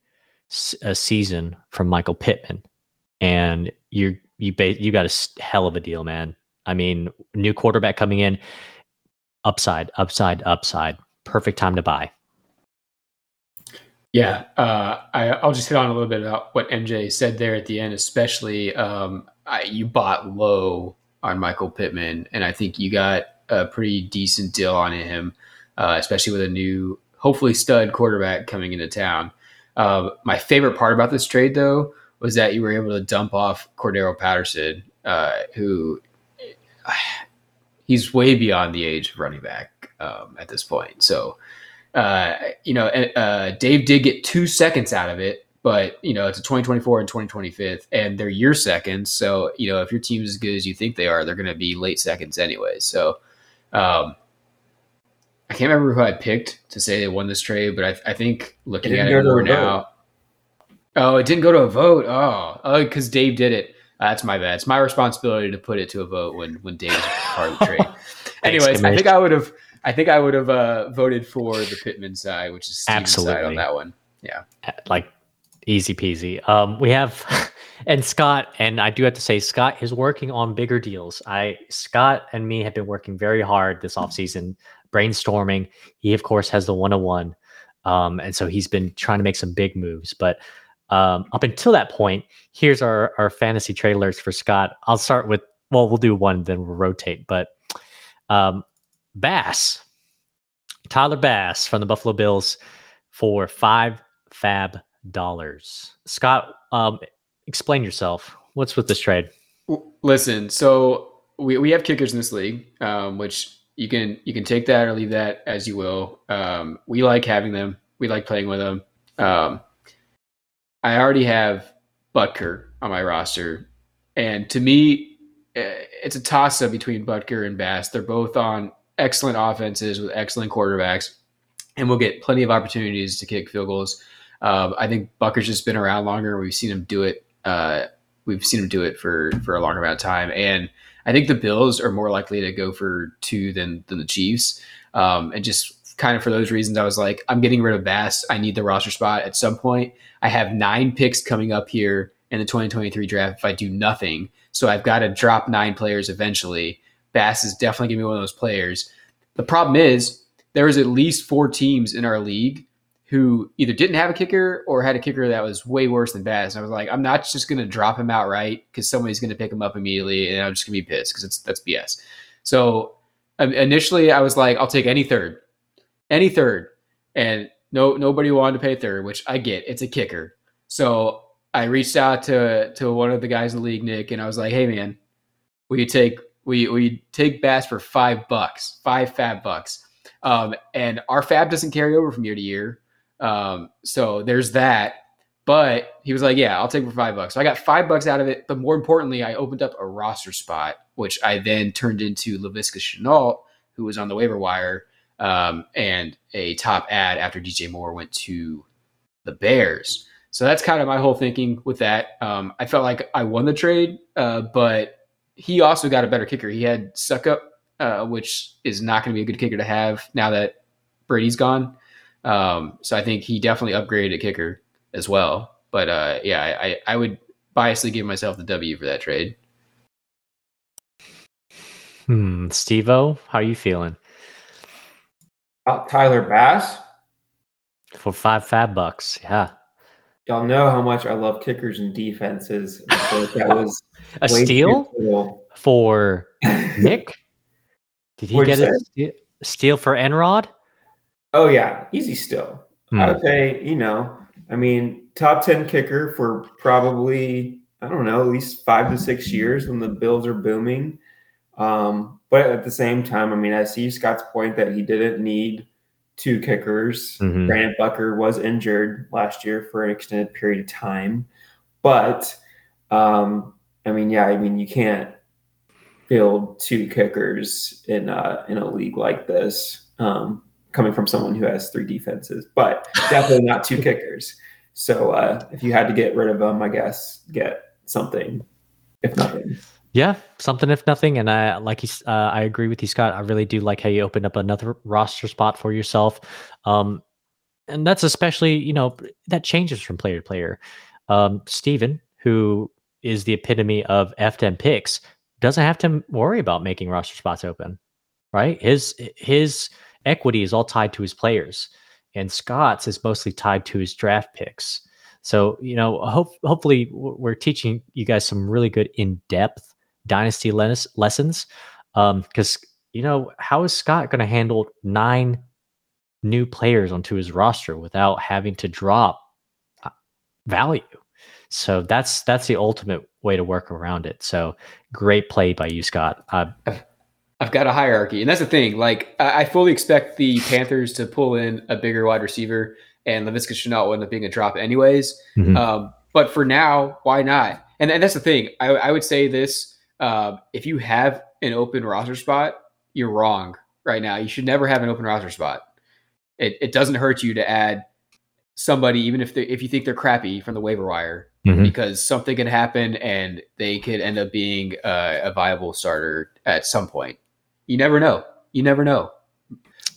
season from Michael Pittman. And you got a hell of a deal, man. I mean, new quarterback coming in, upside. Perfect time to buy. Yeah, I'll just hit on a little bit about what MJ said there at the end, especially you bought low on Michael Pittman, and I think you got a pretty decent deal on him, especially with a new, hopefully stud quarterback coming into town. My favorite part about this trade, though, was that you were able to dump off Cordarrelle Patterson, who he's way beyond the age of running back at this point. So, Dave did get 2 seconds out of it, but, you know, it's a 2024 and 2025, and they're your seconds. So, you know, if your team's as good as you think they are, they're going to be late seconds anyway. So I can't remember who I picked to say they won this trade, but I think looking at it more now. Oh, it didn't go to a vote. Oh, because Dave did it. That's my bad. It's my responsibility to put it to a vote when Dave's part of the trade. Anyways, I think I would have voted for the Pittman side, which is Steven's side on that one. Yeah, like easy peasy. We have and Scott, and I do have to say Scott is working on bigger deals. Scott and me have been working very hard this offseason, brainstorming. He of course has the 101, and so he's been trying to make some big moves, but. Up until that point, here's our fantasy trade alerts for Scott. I'll start with, well, we'll do one, then we'll rotate. But Tyler Bass from the Buffalo Bills for $5 fab. Scott, explain yourself. What's with this trade? Listen, so we have kickers in this league, which you can take that or leave that as you will. We like having them. We like playing with them. I already have Butker on my roster, and to me, it's a toss-up between Butker and Bass. They're both on excellent offenses with excellent quarterbacks, and we'll get plenty of opportunities to kick field goals. I think Butker's just been around longer. We've seen him do it. We've seen him do it for a long amount of time, and I think the Bills are more likely to go for two than the Chiefs, and just. Kind of for those reasons, I was like, I'm getting rid of Bass. I need the roster spot at some point. I have 9 picks coming up here in the 2023 draft if I do nothing. So I've got to drop 9 players eventually. Bass is definitely going to be one of those players. The problem is there was at least 4 teams in our league who either didn't have a kicker or had a kicker that was way worse than Bass. And I was like, I'm not just going to drop him outright because somebody's going to pick him up immediately and I'm just going to be pissed because that's BS. So initially I was like, I'll take any third. Any third, and nobody wanted to pay third, which I get. It's a kicker. So I reached out to one of the guys in the league, Nick, and I was like, "Hey, man, will you take Bass for $5, $5 fab bucks?" And our fab doesn't carry over from year to year. So there's that. But he was like, yeah, I'll take it for $5. So I got $5 out of it. But more importantly, I opened up a roster spot, which I then turned into Laviska Shenault, who was on the waiver wire, and a top ad after DJ Moore went to the Bears. So that's kind of my whole thinking with that. I felt like I won the trade, but he also got a better kicker. He had Suckup, which is not going to be a good kicker to have now that Brady's gone. So I think he definitely upgraded a kicker as well. But yeah, I would biasly give myself the W for that trade. Steve-O, how are you feeling? Tyler Bass? For $5 yeah. Y'all know how much I love kickers and defenses. So that was a steal for Nick? Did he get a steal for Enrod? Oh, yeah. Easy steal. I would say, you know, I mean, top 10 kicker for probably, I don't know, at least 5 to 6 years when the Bills are booming. But at the same time, I mean, I see Scott's point that he didn't need two kickers. Mm-hmm. Brandon Bucker was injured last year for an extended period of time. But, I mean, yeah, I mean, you can't field two kickers in a league like this, coming from someone who has three defenses, but definitely not two kickers. So if you had to get rid of them, I guess, get something, if nothing. Yeah, something if nothing, and I like you, I agree with you, Scott. I really do like how you opened up another roster spot for yourself, and that's especially, you know, that changes from player to player. Steven, who is the epitome of F10 picks, doesn't have to worry about making roster spots open, right? His equity is all tied to his players, and Scott's is mostly tied to his draft picks. So, you know, hopefully we're teaching you guys some really good in-depth dynasty lessons, because, you know, how is Scott going to handle 9 new players onto his roster without having to drop value? So that's the ultimate way to work around it. So great play by you, Scott. I've got a hierarchy, and that's the thing. Like, I fully expect the Panthers to pull in a bigger wide receiver, and Laviska Shenault will end up being a drop anyways. Mm-hmm. But for now, why not? And that's the thing. I would say this. If you have an open roster spot, you're wrong right now. You should never have an open roster spot. It doesn't hurt you to add somebody, even if you think they're crappy, from the waiver wire, because something could happen and they could end up being a viable starter at some point. You never know. You never know.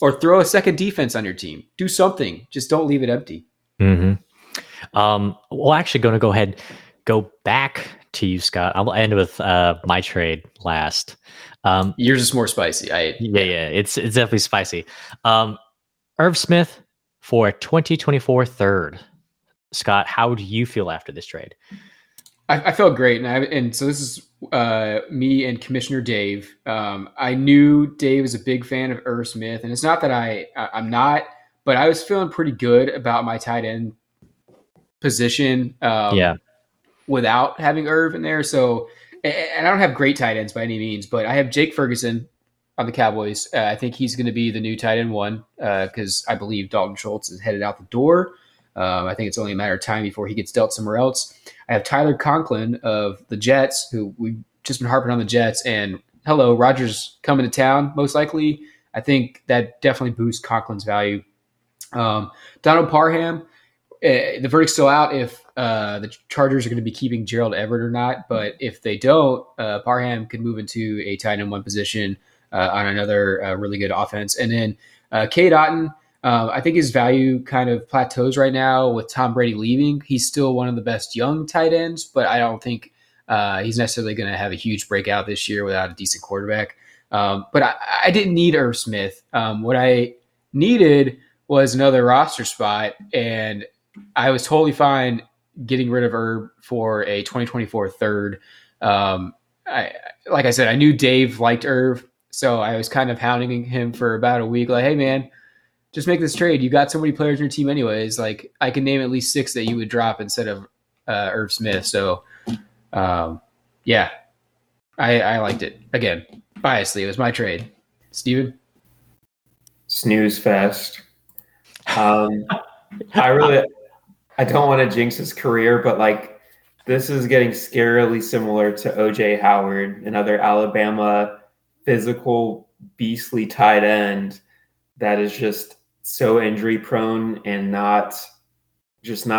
Or throw a second defense on your team. Do something. Just don't leave it empty. Mm-hmm. We're actually going to go back to you, Scott. I'll end with my trade last. Yours is more spicy. Yeah, it's definitely spicy. Irv Smith for a 2024 third. Scott, how do you feel after this trade? I felt great, and so this is me and Commissioner Dave. I knew Dave is a big fan of Irv Smith, and it's not that I'm not, but I was feeling pretty good about my tight end position. Yeah. Without having Irv in there. So, and I don't have great tight ends by any means, but I have Jake Ferguson on the Cowboys. I think he's going to be the new tight end one, because I believe Dalton Schultz is headed out the door. I think it's only a matter of time before he gets dealt somewhere else. I have Tyler Conklin of the Jets, who we've just been harping on the Jets, and hello, Rodgers coming to town, most likely. I think that definitely boosts Conklin's value. Donald Parham, the verdict's still out if the Chargers are going to be keeping Gerald Everett or not, but if they don't, Parham could move into a tight end one position on another really good offense. And then Cade Otton, I think his value kind of plateaus right now with Tom Brady leaving. He's still one of the best young tight ends, but I don't think he's necessarily going to have a huge breakout this year without a decent quarterback. But I didn't need Irv Smith. What I needed was another roster spot, and I was totally fine getting rid of Irv for a 2024 third. Like I said, I knew Dave liked Irv, so I was kind of hounding him for about a week. Like, hey, man, just make this trade. You got so many players in your team anyways. Like, I can name at least 6 that you would drop instead of Irv Smith. So, yeah, I liked it. Again, biasly, it was my trade. Steven? Snooze fest. I don't want to jinx his career, but like this is getting scarily similar to OJ Howard, another Alabama physical beastly tight end that is just so injury prone and not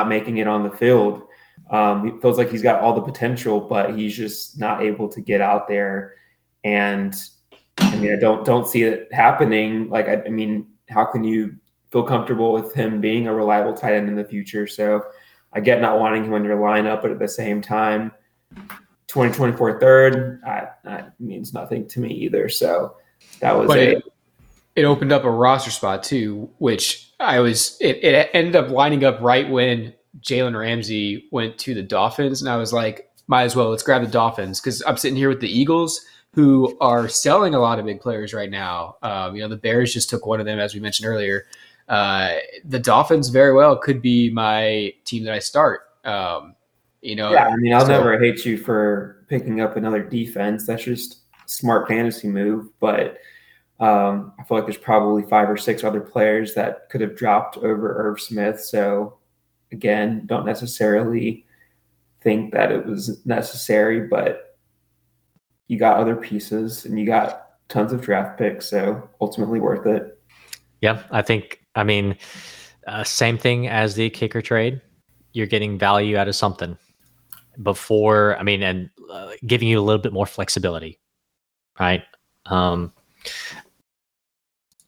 making it on the field. It feels like he's got all the potential, but he's just not able to get out there. And I mean, I don't see it happening. Like, I mean, how can you feel comfortable with him being a reliable tight end in the future? So I get not wanting him in your lineup, but at the same time, 2024 third, that means nothing to me either. So that was it. It opened up a roster spot too, which it ended up lining up right when Jalen Ramsey went to the Dolphins. And I was like, might as well, let's grab the Dolphins. Cause I'm sitting here with the Eagles who are selling a lot of big players right now. The Bears just took one of them, as we mentioned earlier. The Dolphins very well could be my team that I start. Yeah, I mean, I'll never hate you for picking up another defense. That's just a smart fantasy move. But I feel like there's probably 5 or 6 other players that could have dropped over Irv Smith. So again, don't necessarily think that it was necessary, but you got other pieces and you got tons of draft picks. So ultimately worth it. Yeah, same thing as the kicker trade. You're getting value out of something and giving you a little bit more flexibility, right?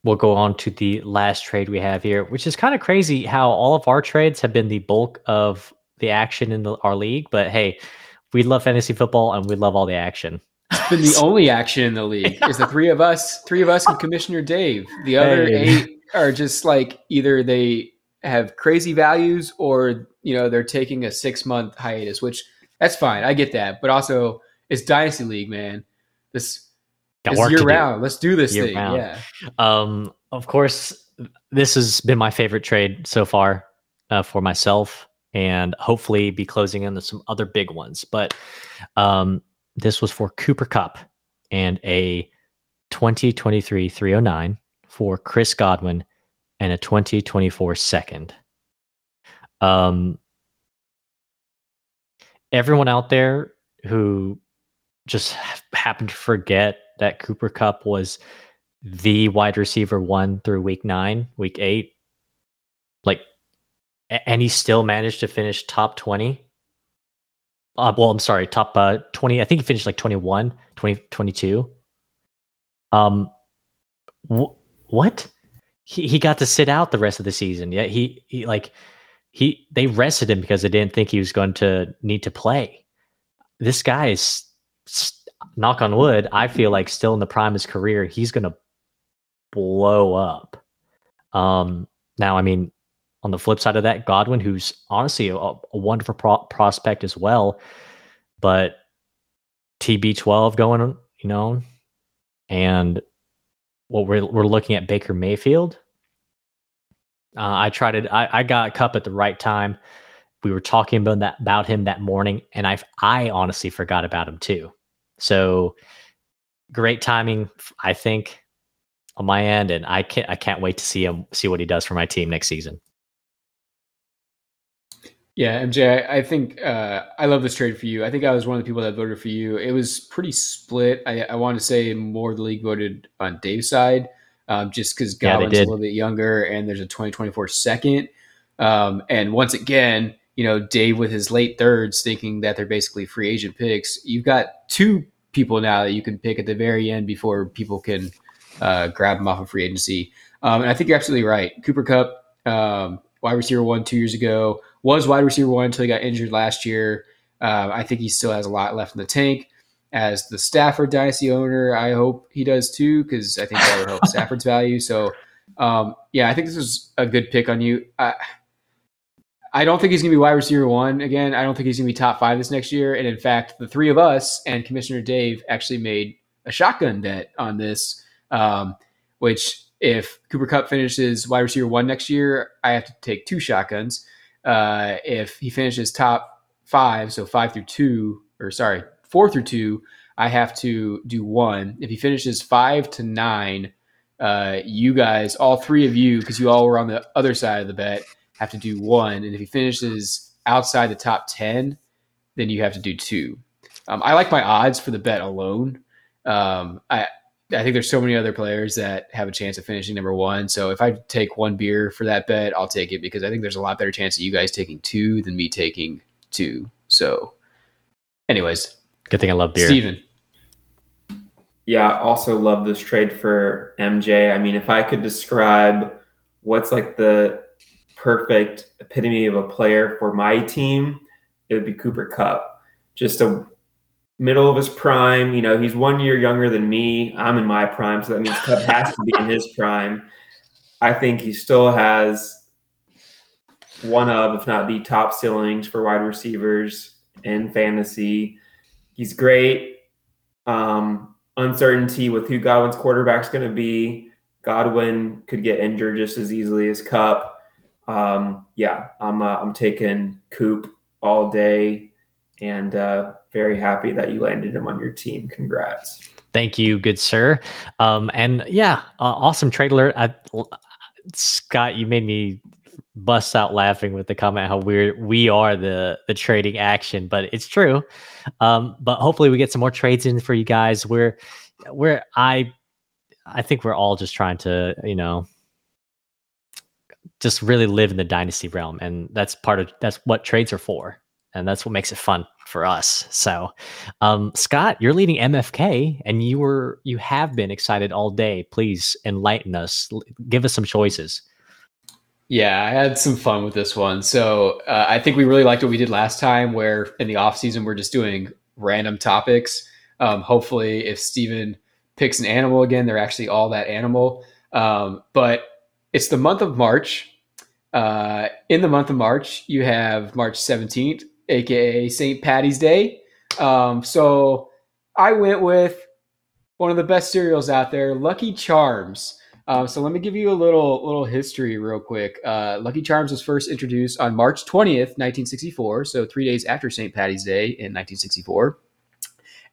We'll go on to the last trade we have here, which is kind of crazy how all of our trades have been the bulk of the action in our league. But hey, we love fantasy football and we love all the action. It's been the only action in the league is the three of us and Commissioner Dave. The other 8 are just like either they have crazy values or, they're taking a 6-month hiatus, which that's fine. I get that. But also it's Dynasty League, man. It's year round. Let's do this thing. Yeah. Of course, this has been my favorite trade so far for myself, and hopefully be closing into some other big ones. But this was for Cooper Kupp and a 2023 309 for Chris Godwin and a 2024 second. Everyone out there who just happened to forget that Cooper Kupp was the wide receiver 1 through week 8. And he still managed to finish top 20. Top 20. I think he finished 21, 20, 22. What? He got to sit out the rest of the season. Yeah, they rested him because they didn't think he was going to need to play. This guy is, knock on wood, I feel like still in the prime of his career, he's going to blow up. On the flip side of that, Godwin, who's honestly a wonderful prospect as well, but TB12 going on, and what we're looking at Baker Mayfield. I got Kupp at the right time. We were talking about him that morning, and I honestly forgot about him too. So great timing, I think, on my end, and I can't wait to see what he does for my team next season. Yeah, MJ, I think I love this trade for you. I think I was one of the people that voted for you. It was pretty split. I want to say more of the league voted on Dave's side, just because Godwin's a little bit younger, and there's a 2024 second. And once again, Dave with his late thirds thinking that they're basically free agent picks. You've got 2 people now that you can pick at the very end before people can grab them off of free agency. And I think you're absolutely right. Cooper Kupp, wide receiver 1 2 years ago, was wide receiver 1 until he got injured last year. I think he still has a lot left in the tank. As the Stafford dynasty owner, I hope he does too, because I think that would help Stafford's value. So, I think this is a good pick on you. I don't think he's going to be wide receiver 1 again. I don't think he's going to be top 5 this next year. And in fact, the 3 of us and Commissioner Dave actually made a shotgun bet on this, which if Cooper Kupp finishes wide receiver 1 next year, I have to take 2 shotguns. If he finishes top 5, so 4 through 2, I have to do 1. If he finishes 5 to 9, you guys, all 3 of you, because you all were on the other side of the bet, have to do one. And if he finishes outside the top 10, then you have to do two. I like my odds for the bet alone. I think there's so many other players that have a chance of finishing number one. So if I take one beer for that bet, I'll take it because I think there's a lot better chance of you guys taking two than me taking two. So anyways. Good thing I love beer. Steven. Yeah, I also love this trade for MJ. I mean, if I could describe what's like the perfect epitome of a player for my team, it would be Cooper Kupp. Just a middle of his prime, you know, he's 1 year younger than me. I'm in my prime, so that means Kupp has to be in his prime. I think he still has one of, if not the top ceilings for wide receivers in fantasy. He's great. Uncertainty with who Godwin's quarterback's going to be. Godwin could get injured just as easily as Kupp. I'm taking Coop all day, and very happy that you landed him on your team. Congrats. Thank you, good sir. Awesome trade alert. Scott, you made me bust out laughing with the comment how weird we are the trading action, but it's true. But hopefully we get some more trades in for you guys. I think we're all just trying to, you know, just really live in the dynasty realm, and that's what trades are for, and that's what makes it fun for us. So, Scott, you're leading MFK, and you have been excited all day. Please enlighten us. Give us some choices. Yeah, I had some fun with this one. So I think we really liked what we did last time, where in the off season we're just doing random topics. Hopefully, if Steven picks an animal again, they're actually all that animal. But it's the month of March. In the month of March, you have March 17th, aka St. Patty's Day. So I went with one of the best cereals out there, Lucky Charms. So let me give you a little history real quick. Lucky Charms was first introduced on March 20th, 1964, so 3 days after St. Patty's Day in 1964.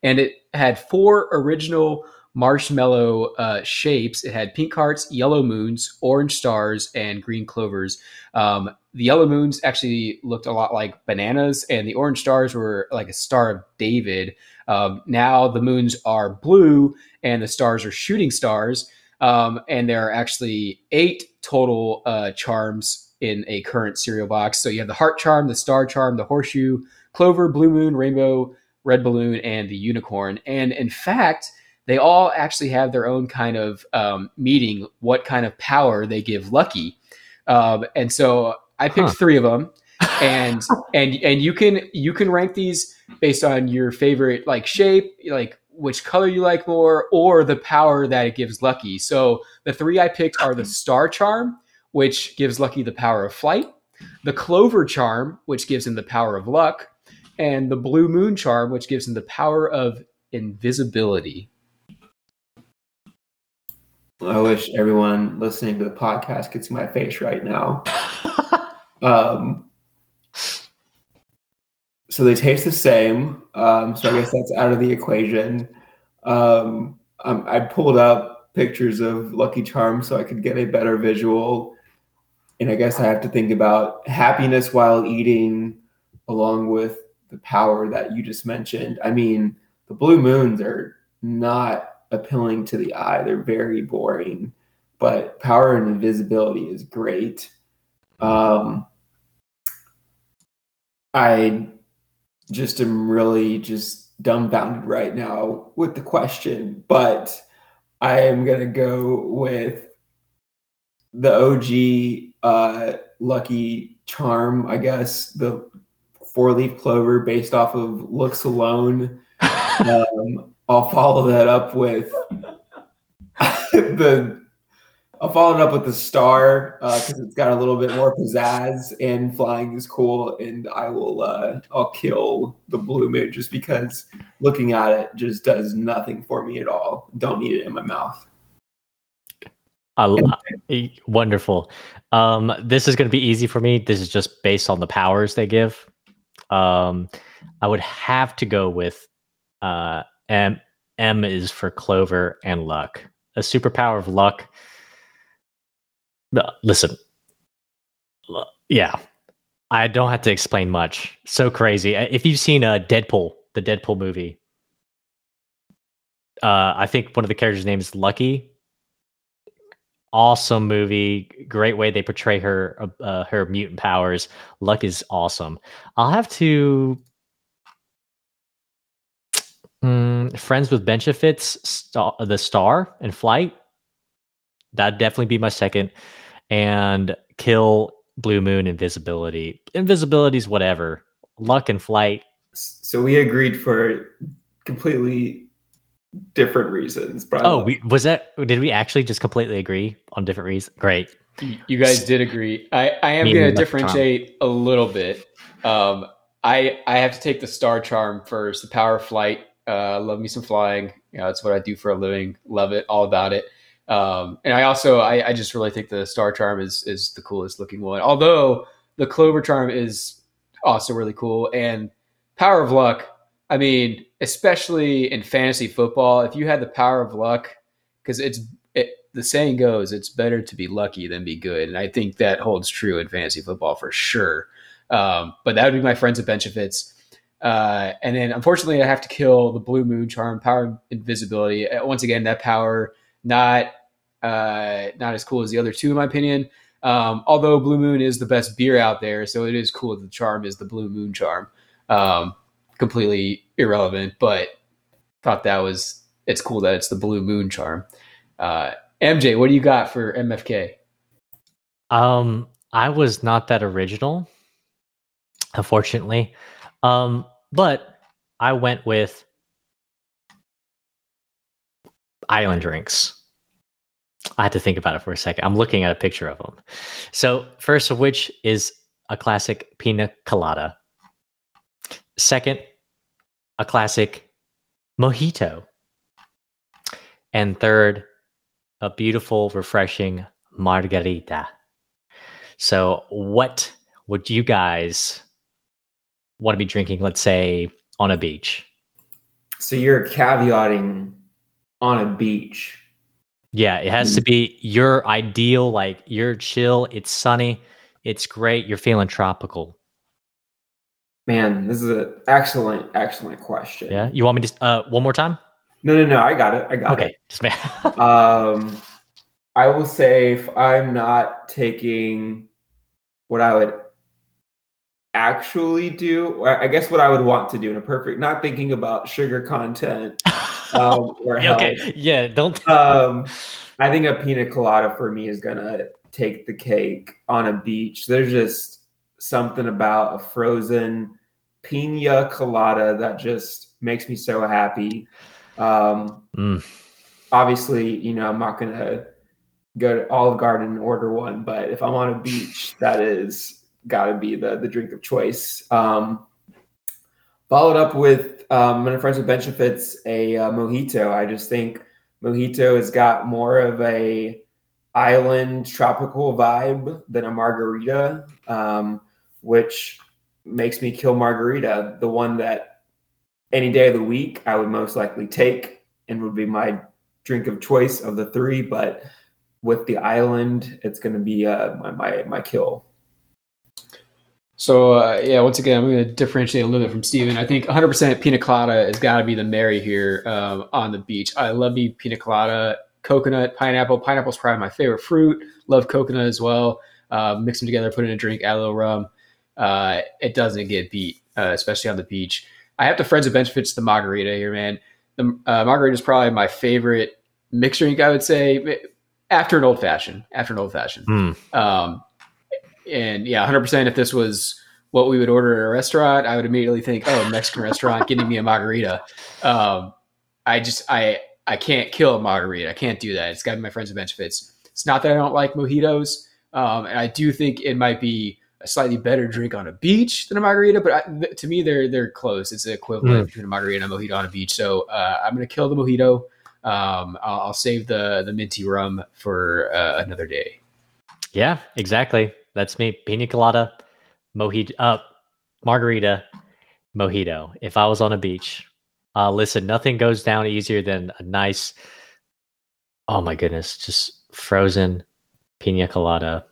And it had four original marshmallow shapes. It had pink hearts, yellow moons, orange stars, and green clovers. The yellow moons actually looked a lot like bananas, and the orange stars were like a Star of David. Now the moons are blue, and the stars are shooting stars. And there are actually 8 total charms in a current cereal box. So you have the heart charm, the star charm, the horseshoe, clover, blue moon, rainbow, red balloon, and the unicorn. And in fact, they all actually have their own kind of meaning, what kind of power they give Lucky. And so I picked 3 of them, and you can rank these based on your favorite like shape, like which color you like more, or the power that it gives Lucky. So the 3 I picked are the star charm, which gives Lucky the power of flight, the clover charm, which gives him the power of luck, and the blue moon charm, which gives him the power of invisibility. I wish everyone listening to the podcast gets my face right now. So they taste the same. So I guess that's out of the equation. I pulled up pictures of Lucky Charms so I could get a better visual. And I guess I have to think about happiness while eating, along with the power that you just mentioned. I mean, the blue moons are not appealing to the eye. They're very boring, but power and invisibility is great. I just am really just dumbfounded right now with the question, but I am going to go with the OG Lucky Charm, I guess, the 4-leaf clover based off of looks alone. I'll follow that up with the star because it's got a little bit more pizzazz and flying is cool. And I will I'll kill the blue moon just because looking at it just does nothing for me at all. Don't need it in my mouth. Wonderful. This is going to be easy for me. This is just based on the powers they give. I would have to go with M. M is for clover and luck. A superpower of luck. Listen, Yeah, I don't have to explain much. So crazy. If you've seen Deadpool, the Deadpool movie, I think one of the characters' name is Lucky. Awesome movie. Great way they portray her her mutant powers. Luck is awesome. I'll have to... Friends with Benefits, The Star and Flight. That'd definitely be my second. And Kill, Blue Moon, Invisibility. Invisibility's whatever. Luck and Flight. So we agreed for completely different reasons. Probably. Oh, did we actually just completely agree on different reasons? Great. You guys did agree. I am going to differentiate a little bit. I have to take the star charm first, the power of flight. Love me some flying. You know, that's what I do for a living. Love it. All about it. And I also, I just really think the star charm is the coolest looking one. Although the clover charm is also really cool. And power of luck. I mean, especially in fantasy football, if you had the power of luck, because the saying goes, it's better to be lucky than be good. And I think that holds true in fantasy football for sure. But that would be my Friends of Benefits. And then unfortunately I have to kill the Blue Moon charm, power of invisibility. Once again, that power, not as cool as the other two, in my opinion. Although Blue Moon is the best beer out there. So it is cool that the charm is the Blue Moon charm. Completely irrelevant, but thought it's cool that it's the Blue Moon charm. MJ, what do you got for MFK? I was not that original, unfortunately. But I went with island drinks. I had to think about it for a second. I'm looking at a picture of them. So first of which is a classic pina colada. Second, a classic mojito. And third, a beautiful, refreshing margarita. So what would you guys want to be drinking, let's say, on a beach? So you're caveating on a beach. Yeah, it has to be your ideal, like you're chill, it's sunny, it's great, you're feeling tropical. Man, this is an excellent, excellent question. Yeah, you want me to one more time? No, I got it. Okay. I will say if I'm not taking what I would actually do, I guess what I would want to do in a perfect, not thinking about sugar content or health. Okay, yeah, don't. I think a pina colada for me is gonna take the cake on a beach. There's just something about a frozen pina colada that just makes me so happy. Obviously, you know, I'm not gonna go to Olive Garden and order one, but if I'm on a beach, that is gotta be the drink of choice. Followed up with my Friends with Benefits, a mojito. I just think mojito has got more of a island tropical vibe than a margarita, which makes me kill margarita, the one that any day of the week I would most likely take and would be my drink of choice of the three. But with the island, it's going to be my kill. So, yeah, once again, I'm going to differentiate a little bit from Steven. I think 100% pina colada has got to be the Mary here on the beach. I love me pina colada, coconut, pineapple. Pineapple's probably my favorite fruit. Love coconut as well. Mix them together, put in a drink, add a little rum. It doesn't get beat, especially on the beach. I have to Friends with Benefits the margarita here, man. The margarita is probably my favorite mixed drink, I would say, after an old-fashioned. And yeah, 100%. If this was what we would order at a restaurant, I would immediately think, "Oh, a Mexican restaurant, getting me a margarita." I can't kill a margarita. I can't do that. It's got to be my Friends with Benefits. It's not that I don't like mojitos, and I do think it might be a slightly better drink on a beach than a margarita. But to me, they're close. It's the equivalent between a margarita and a mojito on a beach. So I'm gonna kill the mojito. I'll save the minty rum for another day. Yeah, exactly. That's me. Pina colada, mojito, margarita, mojito. If I was on a beach, listen, nothing goes down easier than a nice, oh my goodness, just frozen pina colada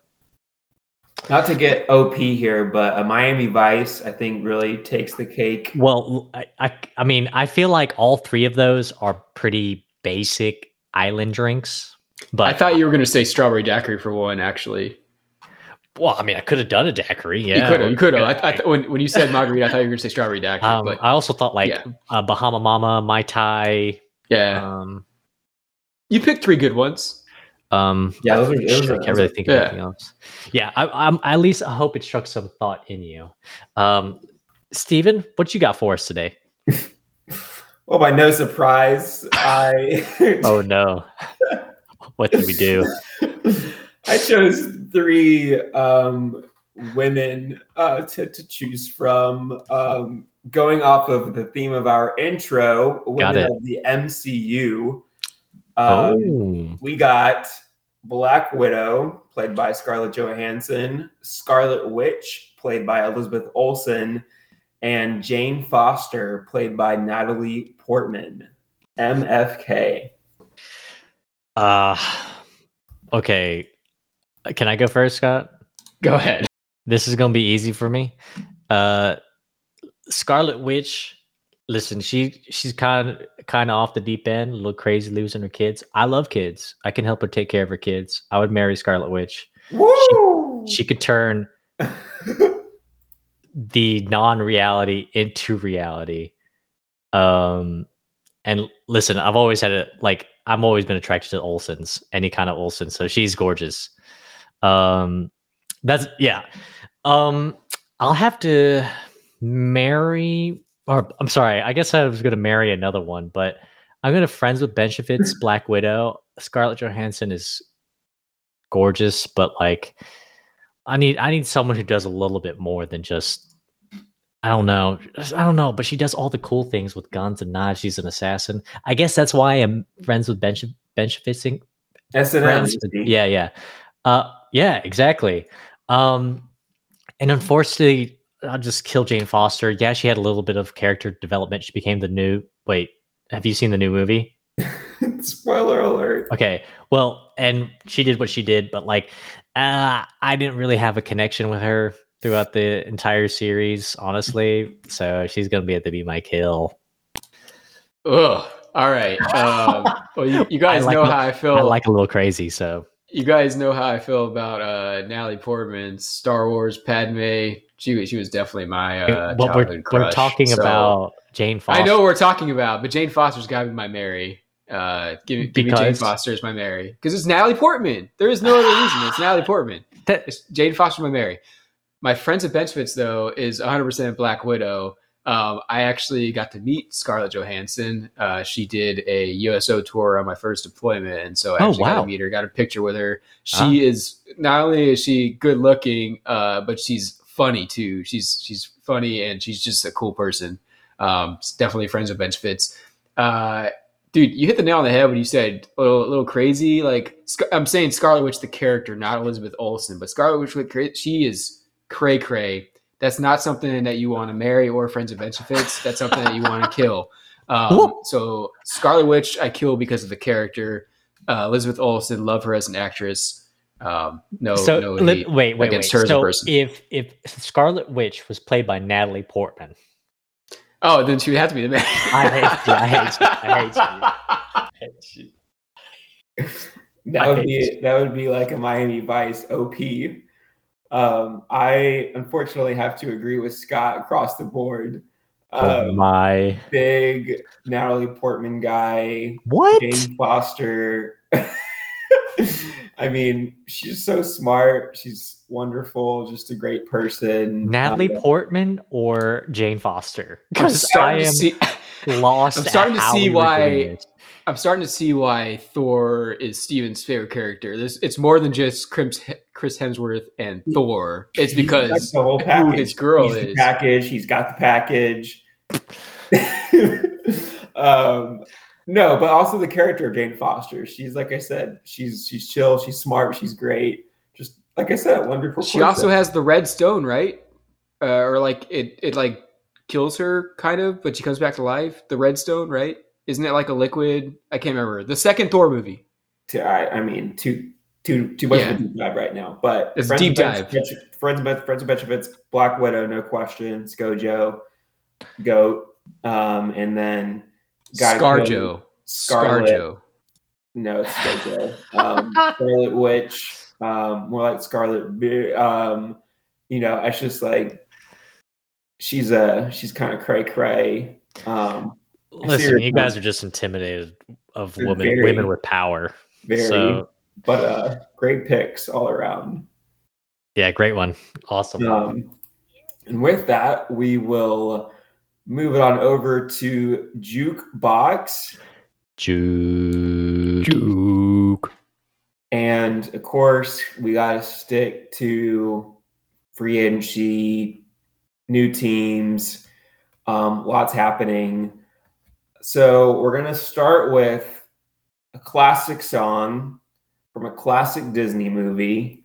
Not to get OP here, but Miami Vice, I think, really takes the cake. Well, I mean, I feel like all three of those are pretty basic island drinks. But I thought you were going to say strawberry daiquiri for one, actually. Well, I mean, I could have done a daiquiri. Yeah, you could have. When you said margarita, I thought you were going to say strawberry daiquiri. But I also thought Bahama Mama, Mai Tai. Yeah. You picked three good ones. I can't really think of anything else. Yeah, I'm at least I hope it struck some thought in you. Steven, what you got for us today? Well, by no surprise, oh no. What did we do? I chose three women to choose from. Going off of the theme of our intro, women of the MCU. We got Black Widow, played by Scarlett Johansson, Scarlet Witch, played by Elizabeth Olsen, and Jane Foster, played by Natalie Portman. MFK. Okay. Can I go first, Scott? Go ahead. This is going to be easy for me. Scarlet Witch. Listen, she's kind of off the deep end, a little crazy losing her kids. I love kids. I can help her take care of her kids. I would marry Scarlet Witch. Woo! She could turn the non-reality into reality. And listen, I've always had I've always been attracted to Olsens, any kind of Olsen. So she's gorgeous. I'll have to marry. Or I'm sorry, I guess I was going to marry another one, but I'm going to friends with Ben Shafitz, Black Widow. Scarlett Johansson is gorgeous, but I need someone who does a little bit more than just, I don't know, but she does all the cool things with guns and knives. She's an assassin. I guess that's why I'm friends with Ben Shafitz. Yeah. Yeah, exactly. And unfortunately, I'll just kill Jane Foster. Yeah, she had a little bit of character development. She became the new... Wait, have you seen the new movie? Spoiler alert. Okay, well, and she did what she did, but I didn't really have a connection with her throughout the entire series, honestly. So she's going to be at the be my kill. Ugh. All right. Well, you guys know how I feel. I like a little crazy, so... You guys know how I feel about Natalie Portman's Star Wars Padme. She was definitely my childhood crush. We're talking about Jane Foster. I know what we're talking about, but Jane Foster's got to be my Mary. Give me Jane Foster as my Mary. Because it's Natalie Portman. There is no other reason. It's Natalie Portman. It's Jane Foster's my Mary. My friends at Benchfits, though, is 100% Black Widow. I actually got to meet Scarlett Johansson. She did a USO tour on my first deployment, and so I got to meet her, got a picture with her. She is not only is she good looking, but she's funny too. She's funny and she's just a cool person. Definitely friends with Bench Fits. Dude, you hit the nail on the head when you said a little crazy. I'm saying Scarlet Witch the character, not Elizabeth Olsen, but Scarlet Witch she is cray cray. That's not something that you want to marry or friends of benefits. That's something that you want to kill. So Scarlet Witch, I kill because of the character. Elizabeth Olsen, love her as an actress. Her as a person. If Scarlet Witch was played by Natalie Portman, then she would have to be the man. I hate you. That would be like a Miami Vice OP. I unfortunately have to agree with Scott across the board. My big Natalie Portman guy. What? Jane Foster. I mean, she's so smart. She's wonderful. Just a great person. Natalie Portman or Jane Foster? Because lost. I'm starting to see why Thor is Steven's favorite character. It's more than just Chris Hemsworth and Thor. It's because the whole package. His girl is the package. He's got the package. No, but also the character of Jane Foster. She's like I said. She's chill. She's smart. She's great. Just like I said, wonderful. She also has the red stone, right? It kills her kind of, but she comes back to life. The red stone, right? Isn't it like a liquid? I can't remember. The second Thor movie. I mean, two too much of a deep dive right now. But it's deep dive. Friends of Benjamins, Black Widow, no questions. Gojo, Goat, and then Scarjo. Scarlet. No, it's Gojo. Scarlet Witch. More like Scarlet Beer. You know, it's just like she's kind of cray-cray. Listen, you guys are just intimidated of women with power. Very, so. But great picks all around. Yeah, great one. Awesome. And with that, we will move it on over to Jukebox. Juke. And, of course, we got to stick to free agency, new teams, lots happening. So we're going to start with a classic song from a classic Disney movie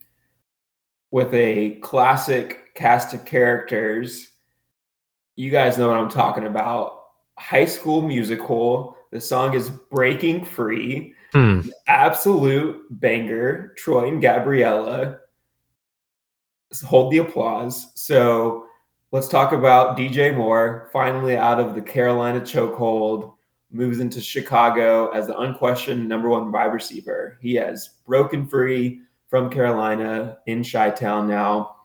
with a classic cast of characters. You guys know what I'm talking about. High School Musical. The song is Breaking Free. Absolute banger. Troy and Gabriella. Hold the applause. So let's talk about DJ Moore, finally out of the Carolina chokehold, moves into Chicago as the unquestioned number one wide receiver. He has broken free from Carolina in Chi-Town now.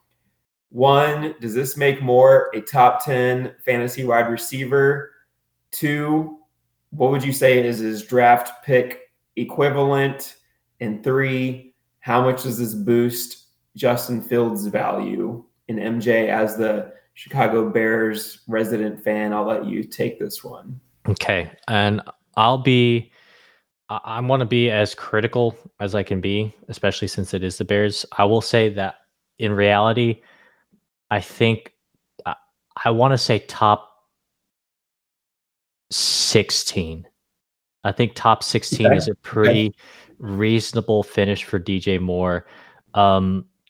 One, does this make Moore a top 10 fantasy wide receiver? Two, what would you say is his draft pick equivalent? And three, how much does this boost Justin Fields' value? And MJ, as the Chicago Bears resident fan, I'll let you take this one. Okay. And I want to be as critical as I can be, especially since it is the Bears. I will say that in reality, I think I want to say top 16. I think top 16 is a pretty reasonable finish for DJ Moore.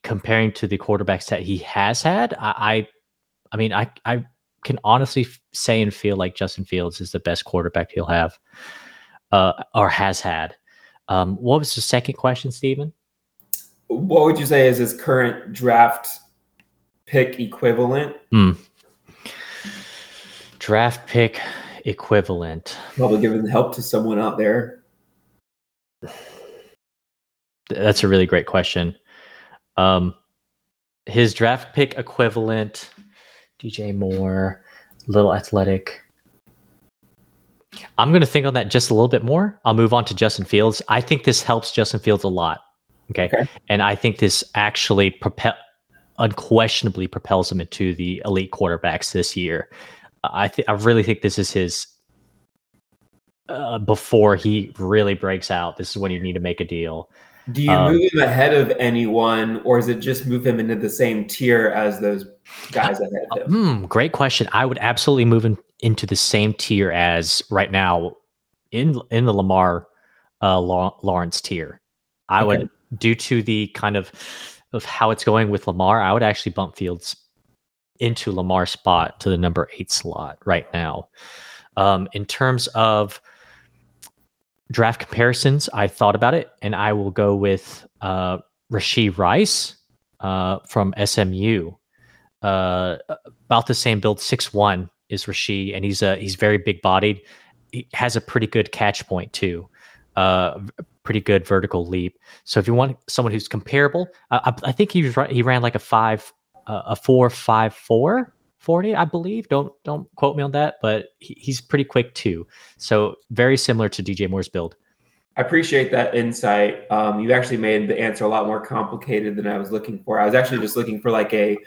Comparing to the quarterbacks that he has had, I mean, I can honestly say and feel like Justin Fields is the best quarterback he'll have or has had. What was the second question, Steven? What would you say is his current draft pick equivalent? Draft pick equivalent. Probably giving help to someone out there. That's a really great question. His draft pick equivalent, DJ Moore, little athletic. I'm going to think on that just a little bit more. I'll move on to Justin Fields. I think this helps Justin Fields a lot. Okay. And I think this actually unquestionably propels him into the elite quarterbacks this year. I really think this is his, before he really breaks out, this is when you need to make a deal. Do you move him ahead of anyone, or is it just move him into the same tier as those guys ahead of him? Great question. I would absolutely move him into the same tier as right now in the Lamar Lawrence tier. I would, due to the kind of how it's going with Lamar, I would actually bump Fields into Lamar's spot to the number 8 slot right now. In terms of draft comparisons, I thought about it, and I will go with Rashee Rice from SMU. About the same build, 6'1" is Rashee, and he's very big-bodied. He has a pretty good catch point too, pretty good vertical leap. So if you want someone who's comparable, I think he ran like a 4.54 40, I believe. Don't quote me on that, but he's pretty quick too. So very similar to DJ Moore's build. I appreciate that insight. You actually made the answer a lot more complicated than I was looking for. I was actually just looking for like a,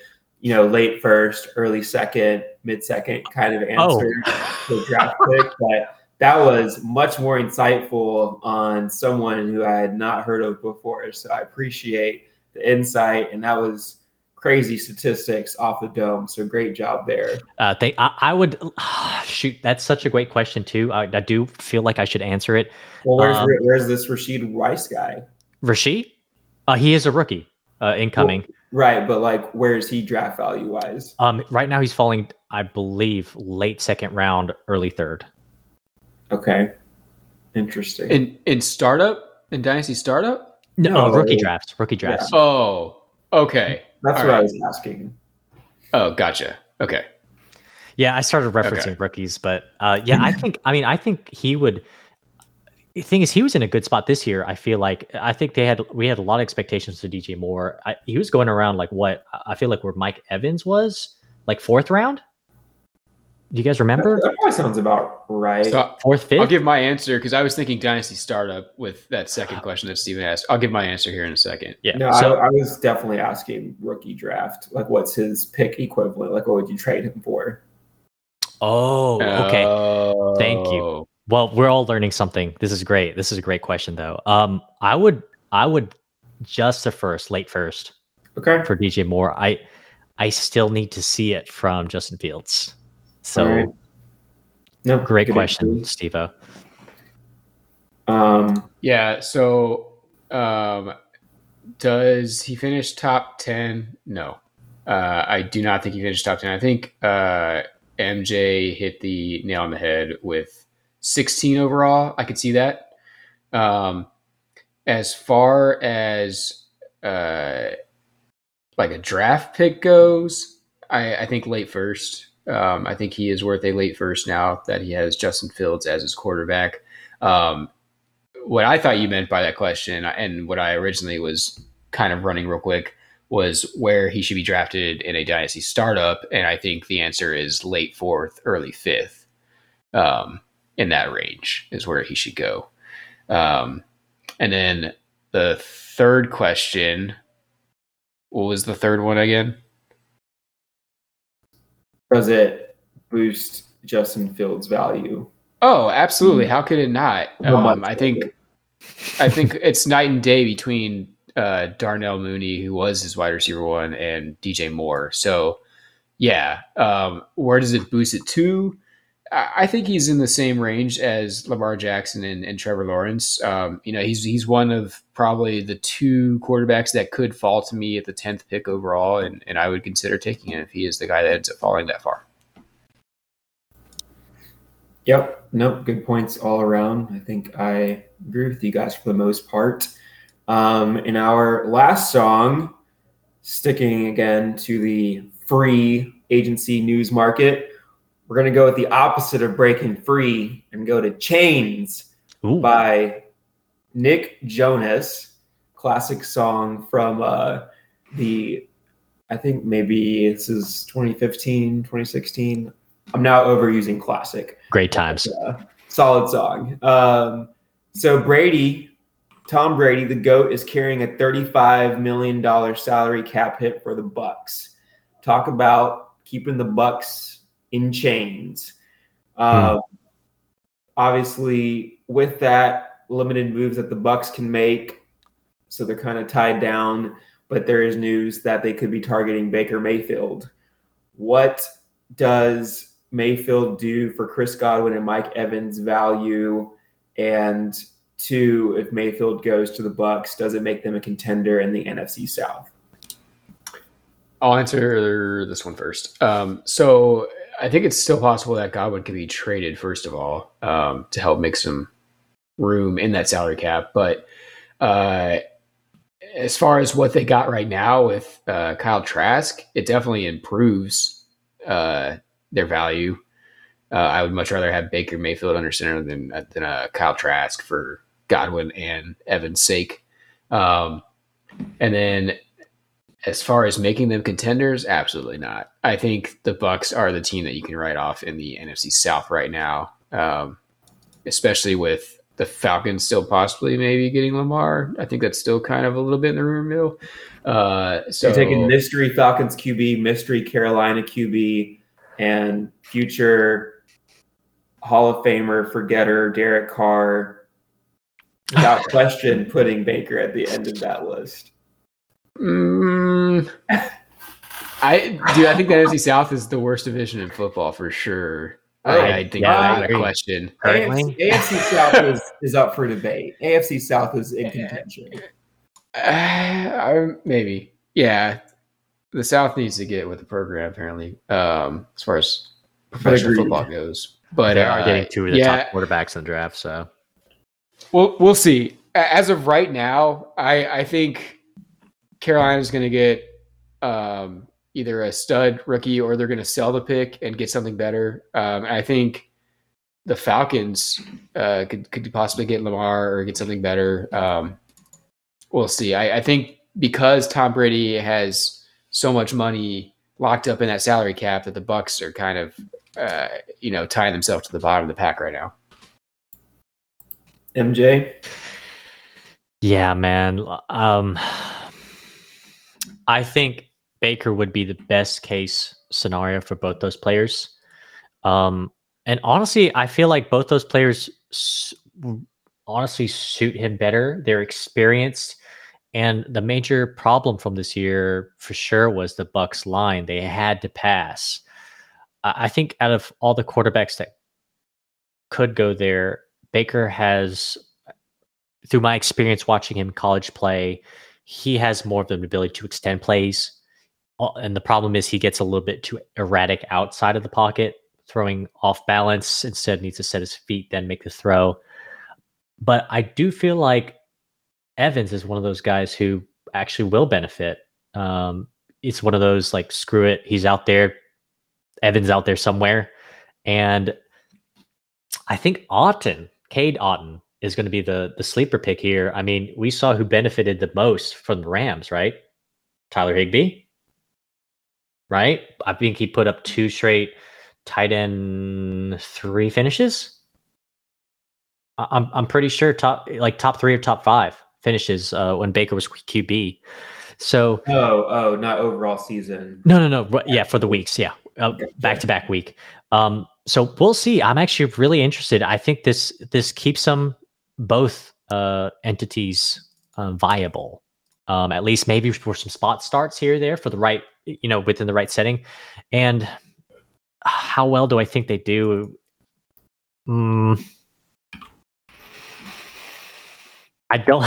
late first, early second, mid second kind of answer to draft pick, but that was much more insightful on someone who I had not heard of before. So I appreciate the insight, and that was crazy statistics off the dome. So great job there. Shoot, that's such a great question too. I do feel like I should answer it. Well, where's this Rashee Rice guy? Rashee? He is a rookie, incoming. Well, right, but like, where's he draft value wise? Right now he's falling, I believe, late second round, early third. Okay, interesting. In startup, in Dynasty startup? No, rookie drafts. Yeah. Oh, okay. That's all what right. I was asking. Oh, gotcha. Okay. Yeah, I started referencing rookies, but yeah, I think he would. The thing is, he was in a good spot this year. I feel like we had a lot of expectations to DJ Moore. He was going around like what I feel like where Mike Evans was, like 4th round. Do you guys remember? That probably sounds about right. So 4th, 5th. I'll give my answer because I was thinking dynasty startup with that second question that Steven asked. I'll give my answer here in a second. Yeah. No, so, I was definitely asking rookie draft. Like, what's his pick equivalent? Like, what would you trade him for? Oh, okay. Thank you. Well, we're all learning something. This is great. This is a great question, though. I would just late first. Okay. For DJ Moore, I still need to see it from Justin Fields. So, right. No, great question, Steve-O. Yeah. So, does he finish top 10? No, I do not think he finished top 10. I think MJ hit the nail on the head with 16 overall. I could see that. As far as like a draft pick goes, I think late first. I think he is worth a late first now that he has Justin Fields as his quarterback. What I thought you meant by that question, and what I originally was kind of running real quick, was where he should be drafted in a dynasty startup. And I think the answer is late 4th, early 5th. In that range is where he should go. And then the third question, what was the third one again? Does it boost Justin Fields' value? Oh, absolutely. How could it not? I think it's night and day between Darnell Mooney, who was his wide receiver one, and DJ Moore. So yeah. Where does it boost it to? I think he's in the same range as Lamar Jackson and Trevor Lawrence. He's one of probably the two quarterbacks that could fall to me at the 10th pick overall, and I would consider taking him if he is the guy that ends up falling that far. Yep. Nope. Good points all around. I think I agree with you guys for the most part. In our last song, sticking again to the free agency news market, we're going to go with the opposite of breaking free and go to Chains. Ooh. By Nick Jonas. Classic song from I think maybe this is 2015, 2016. I'm now overusing classic. Great times. Solid song. So Tom Brady, the GOAT, is carrying a $35 million salary cap hit for the Bucks. Talk about keeping the Bucks in chains. Obviously, with that, limited moves that the Bucks can make, so they're kind of tied down, but there is news that they could be targeting Baker Mayfield. What does Mayfield do for Chris Godwin and Mike Evans' value? And two, if Mayfield goes to the Bucks, does it make them a contender in the NFC South? I'll answer this one first. So I think it's still possible that Godwin could be traded, first of all, to help make some room in that salary cap. But as far as what they got right now with Kyle Trask, it definitely improves their value. I would much rather have Baker Mayfield under center than Kyle Trask for Godwin and Evans' sake. And then as far as making them contenders, absolutely not. I think the Bucks are the team that you can write off in the NFC South right now, especially with the Falcons still possibly maybe getting Lamar. I think that's still kind of a little bit in the rumor mill. So you're taking mystery Falcons QB, mystery Carolina QB, and future Hall of Famer forgetter Derek Carr. Without question, putting Baker at the end of that list. I think the NFC South is the worst division in football for sure. I think that's a question. AFC South is up for debate. AFC South is in contention. Maybe. Yeah. The South needs to get with the program, apparently, as far as professional football goes. But they are getting two of the top quarterbacks in the draft, so we'll see. as of right now, I think Carolina's going to get either a stud rookie or they're going to sell the pick and get something better. I think the Falcons could possibly get Lamar or get something better. We'll see. I think because Tom Brady has so much money locked up in that salary cap that the Bucs are kind of tying themselves to the bottom of the pack right now. MJ? Yeah, man. I think Baker would be the best case scenario for both those players. And honestly, I feel like both those players honestly suit him better. They're experienced. And the major problem from this year for sure was the Bucs line. They had to pass. I think out of all the quarterbacks that could go there, Baker has, through my experience watching him college play, he has more of the ability to extend plays. And the problem is he gets a little bit too erratic outside of the pocket, throwing off balance, instead needs to set his feet, then make the throw. But I do feel like Evans is one of those guys who actually will benefit. It's one of those, like, screw it, he's out there. Evans out there somewhere. And I think Cade Otton is going to be the sleeper pick here. I mean, we saw who benefited the most from the Rams, right? Tyler Higbee. Right? I think he put up 2 straight tight end 3 finishes. I'm pretty sure top 3 or top 5 finishes when Baker was QB. So not overall season. No. Yeah, for the weeks, yeah. Back-to-back week. So we'll see. I'm actually really interested. I think this keeps them both entities viable, at least maybe for some spot starts here or there for the right, within the right setting. And how well do I think they do? I don't.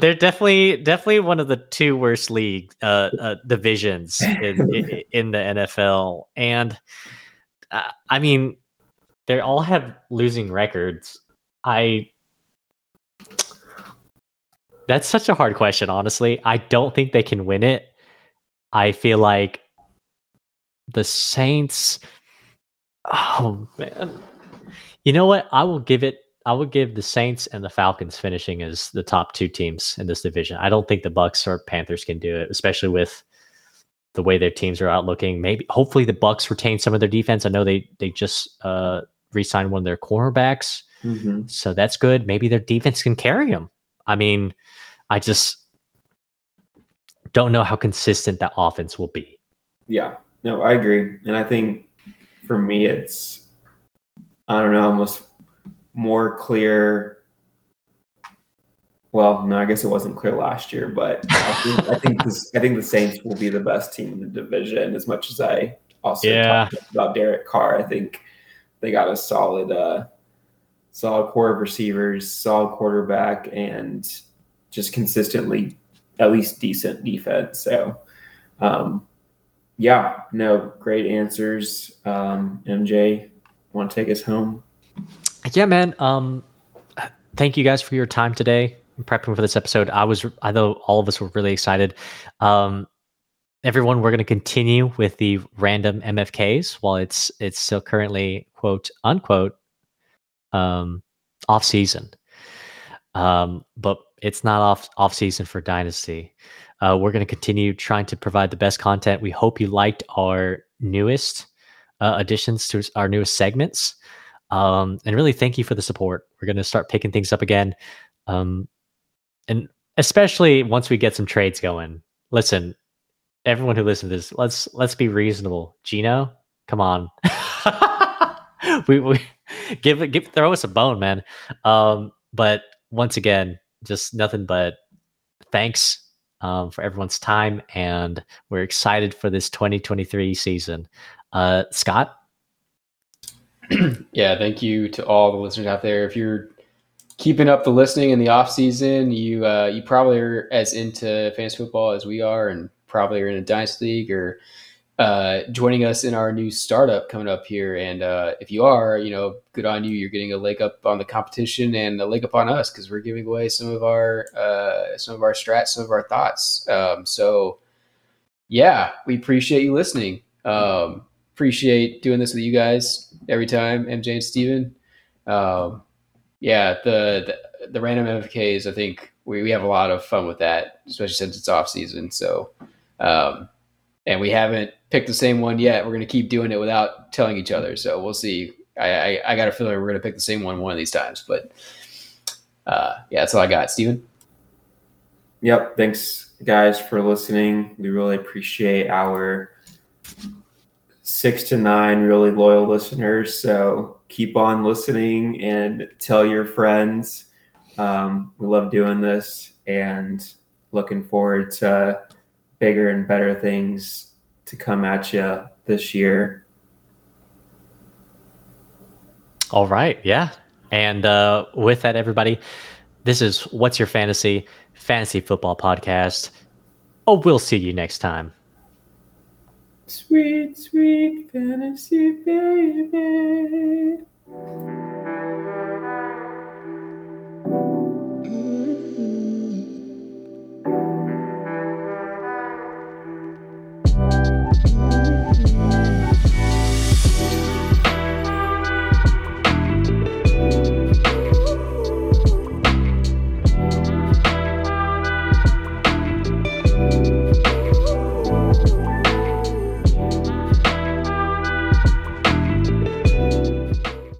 They're definitely one of the 2 worst league divisions in the NFL, and I mean, they all have losing records. That's such a hard question, honestly. I don't think they can win it. I feel like the Saints. Oh man, you know what? I would give the Saints and the Falcons finishing as the top 2 teams in this division. I don't think the Bucs or Panthers can do it, especially with the way their teams are out looking. Maybe, hopefully, the Bucs retain some of their defense. I know they just re-signed one of their cornerbacks, so that's good. Maybe their defense can carry them. I mean, I just don't know how consistent that offense will be. Yeah, no, I agree, and I think for me, it's almost more clear. Well, no, I guess it wasn't clear last year, but I think the Saints will be the best team in the division. As much as I also talked about Derek Carr, I think they got a solid core of receivers, solid quarterback, and just consistently at least decent defense. So, great answers. MJ, want to take us home? Yeah, man. Thank you guys for your time today. I'm prepping for this episode. I know all of us were really excited. Everyone, we're going to continue with the random MFKs while it's still currently quote unquote off season. But it's not off season for Dynasty. We're going to continue trying to provide the best content. We hope you liked our newest additions to our newest segments. And really thank you for the support. We're going to start picking things up again. And especially once we get some trades going, listen, everyone who listens to this, let's be reasonable. Gino, come on, we throw us a bone, man. But once again, just nothing but thanks, for everyone's time. And we're excited for this 2023 season. Scott. Yeah, thank you to all the listeners out there. If you're keeping up the listening in the off season, you probably are as into fantasy football as we are, and probably are in a dynasty league or joining us in our new startup coming up here. And if you are, you know, good on you. You're getting a leg up on the competition and a leg up on us because we're giving away some of our strats, some of our thoughts. So yeah, we appreciate you listening. Appreciate doing this with you guys every time, MJ and Steven. The random MFKs, I think we have a lot of fun with that, especially since it's off season. So, and we haven't picked the same one yet. We're going to keep doing it without telling each other. So we'll see. I got a feeling we're going to pick the same one of these times, but that's all I got. Steven. Yep. Thanks guys for listening. We really appreciate our 6 to 9 really loyal listeners. So keep on listening and tell your friends. We love doing this and looking forward to bigger and better things to come at you this year. All right. Yeah. And with that, everybody, this is What's Your Fantasy Football Podcast. Oh, we'll see you next time. Sweet, sweet fantasy, baby.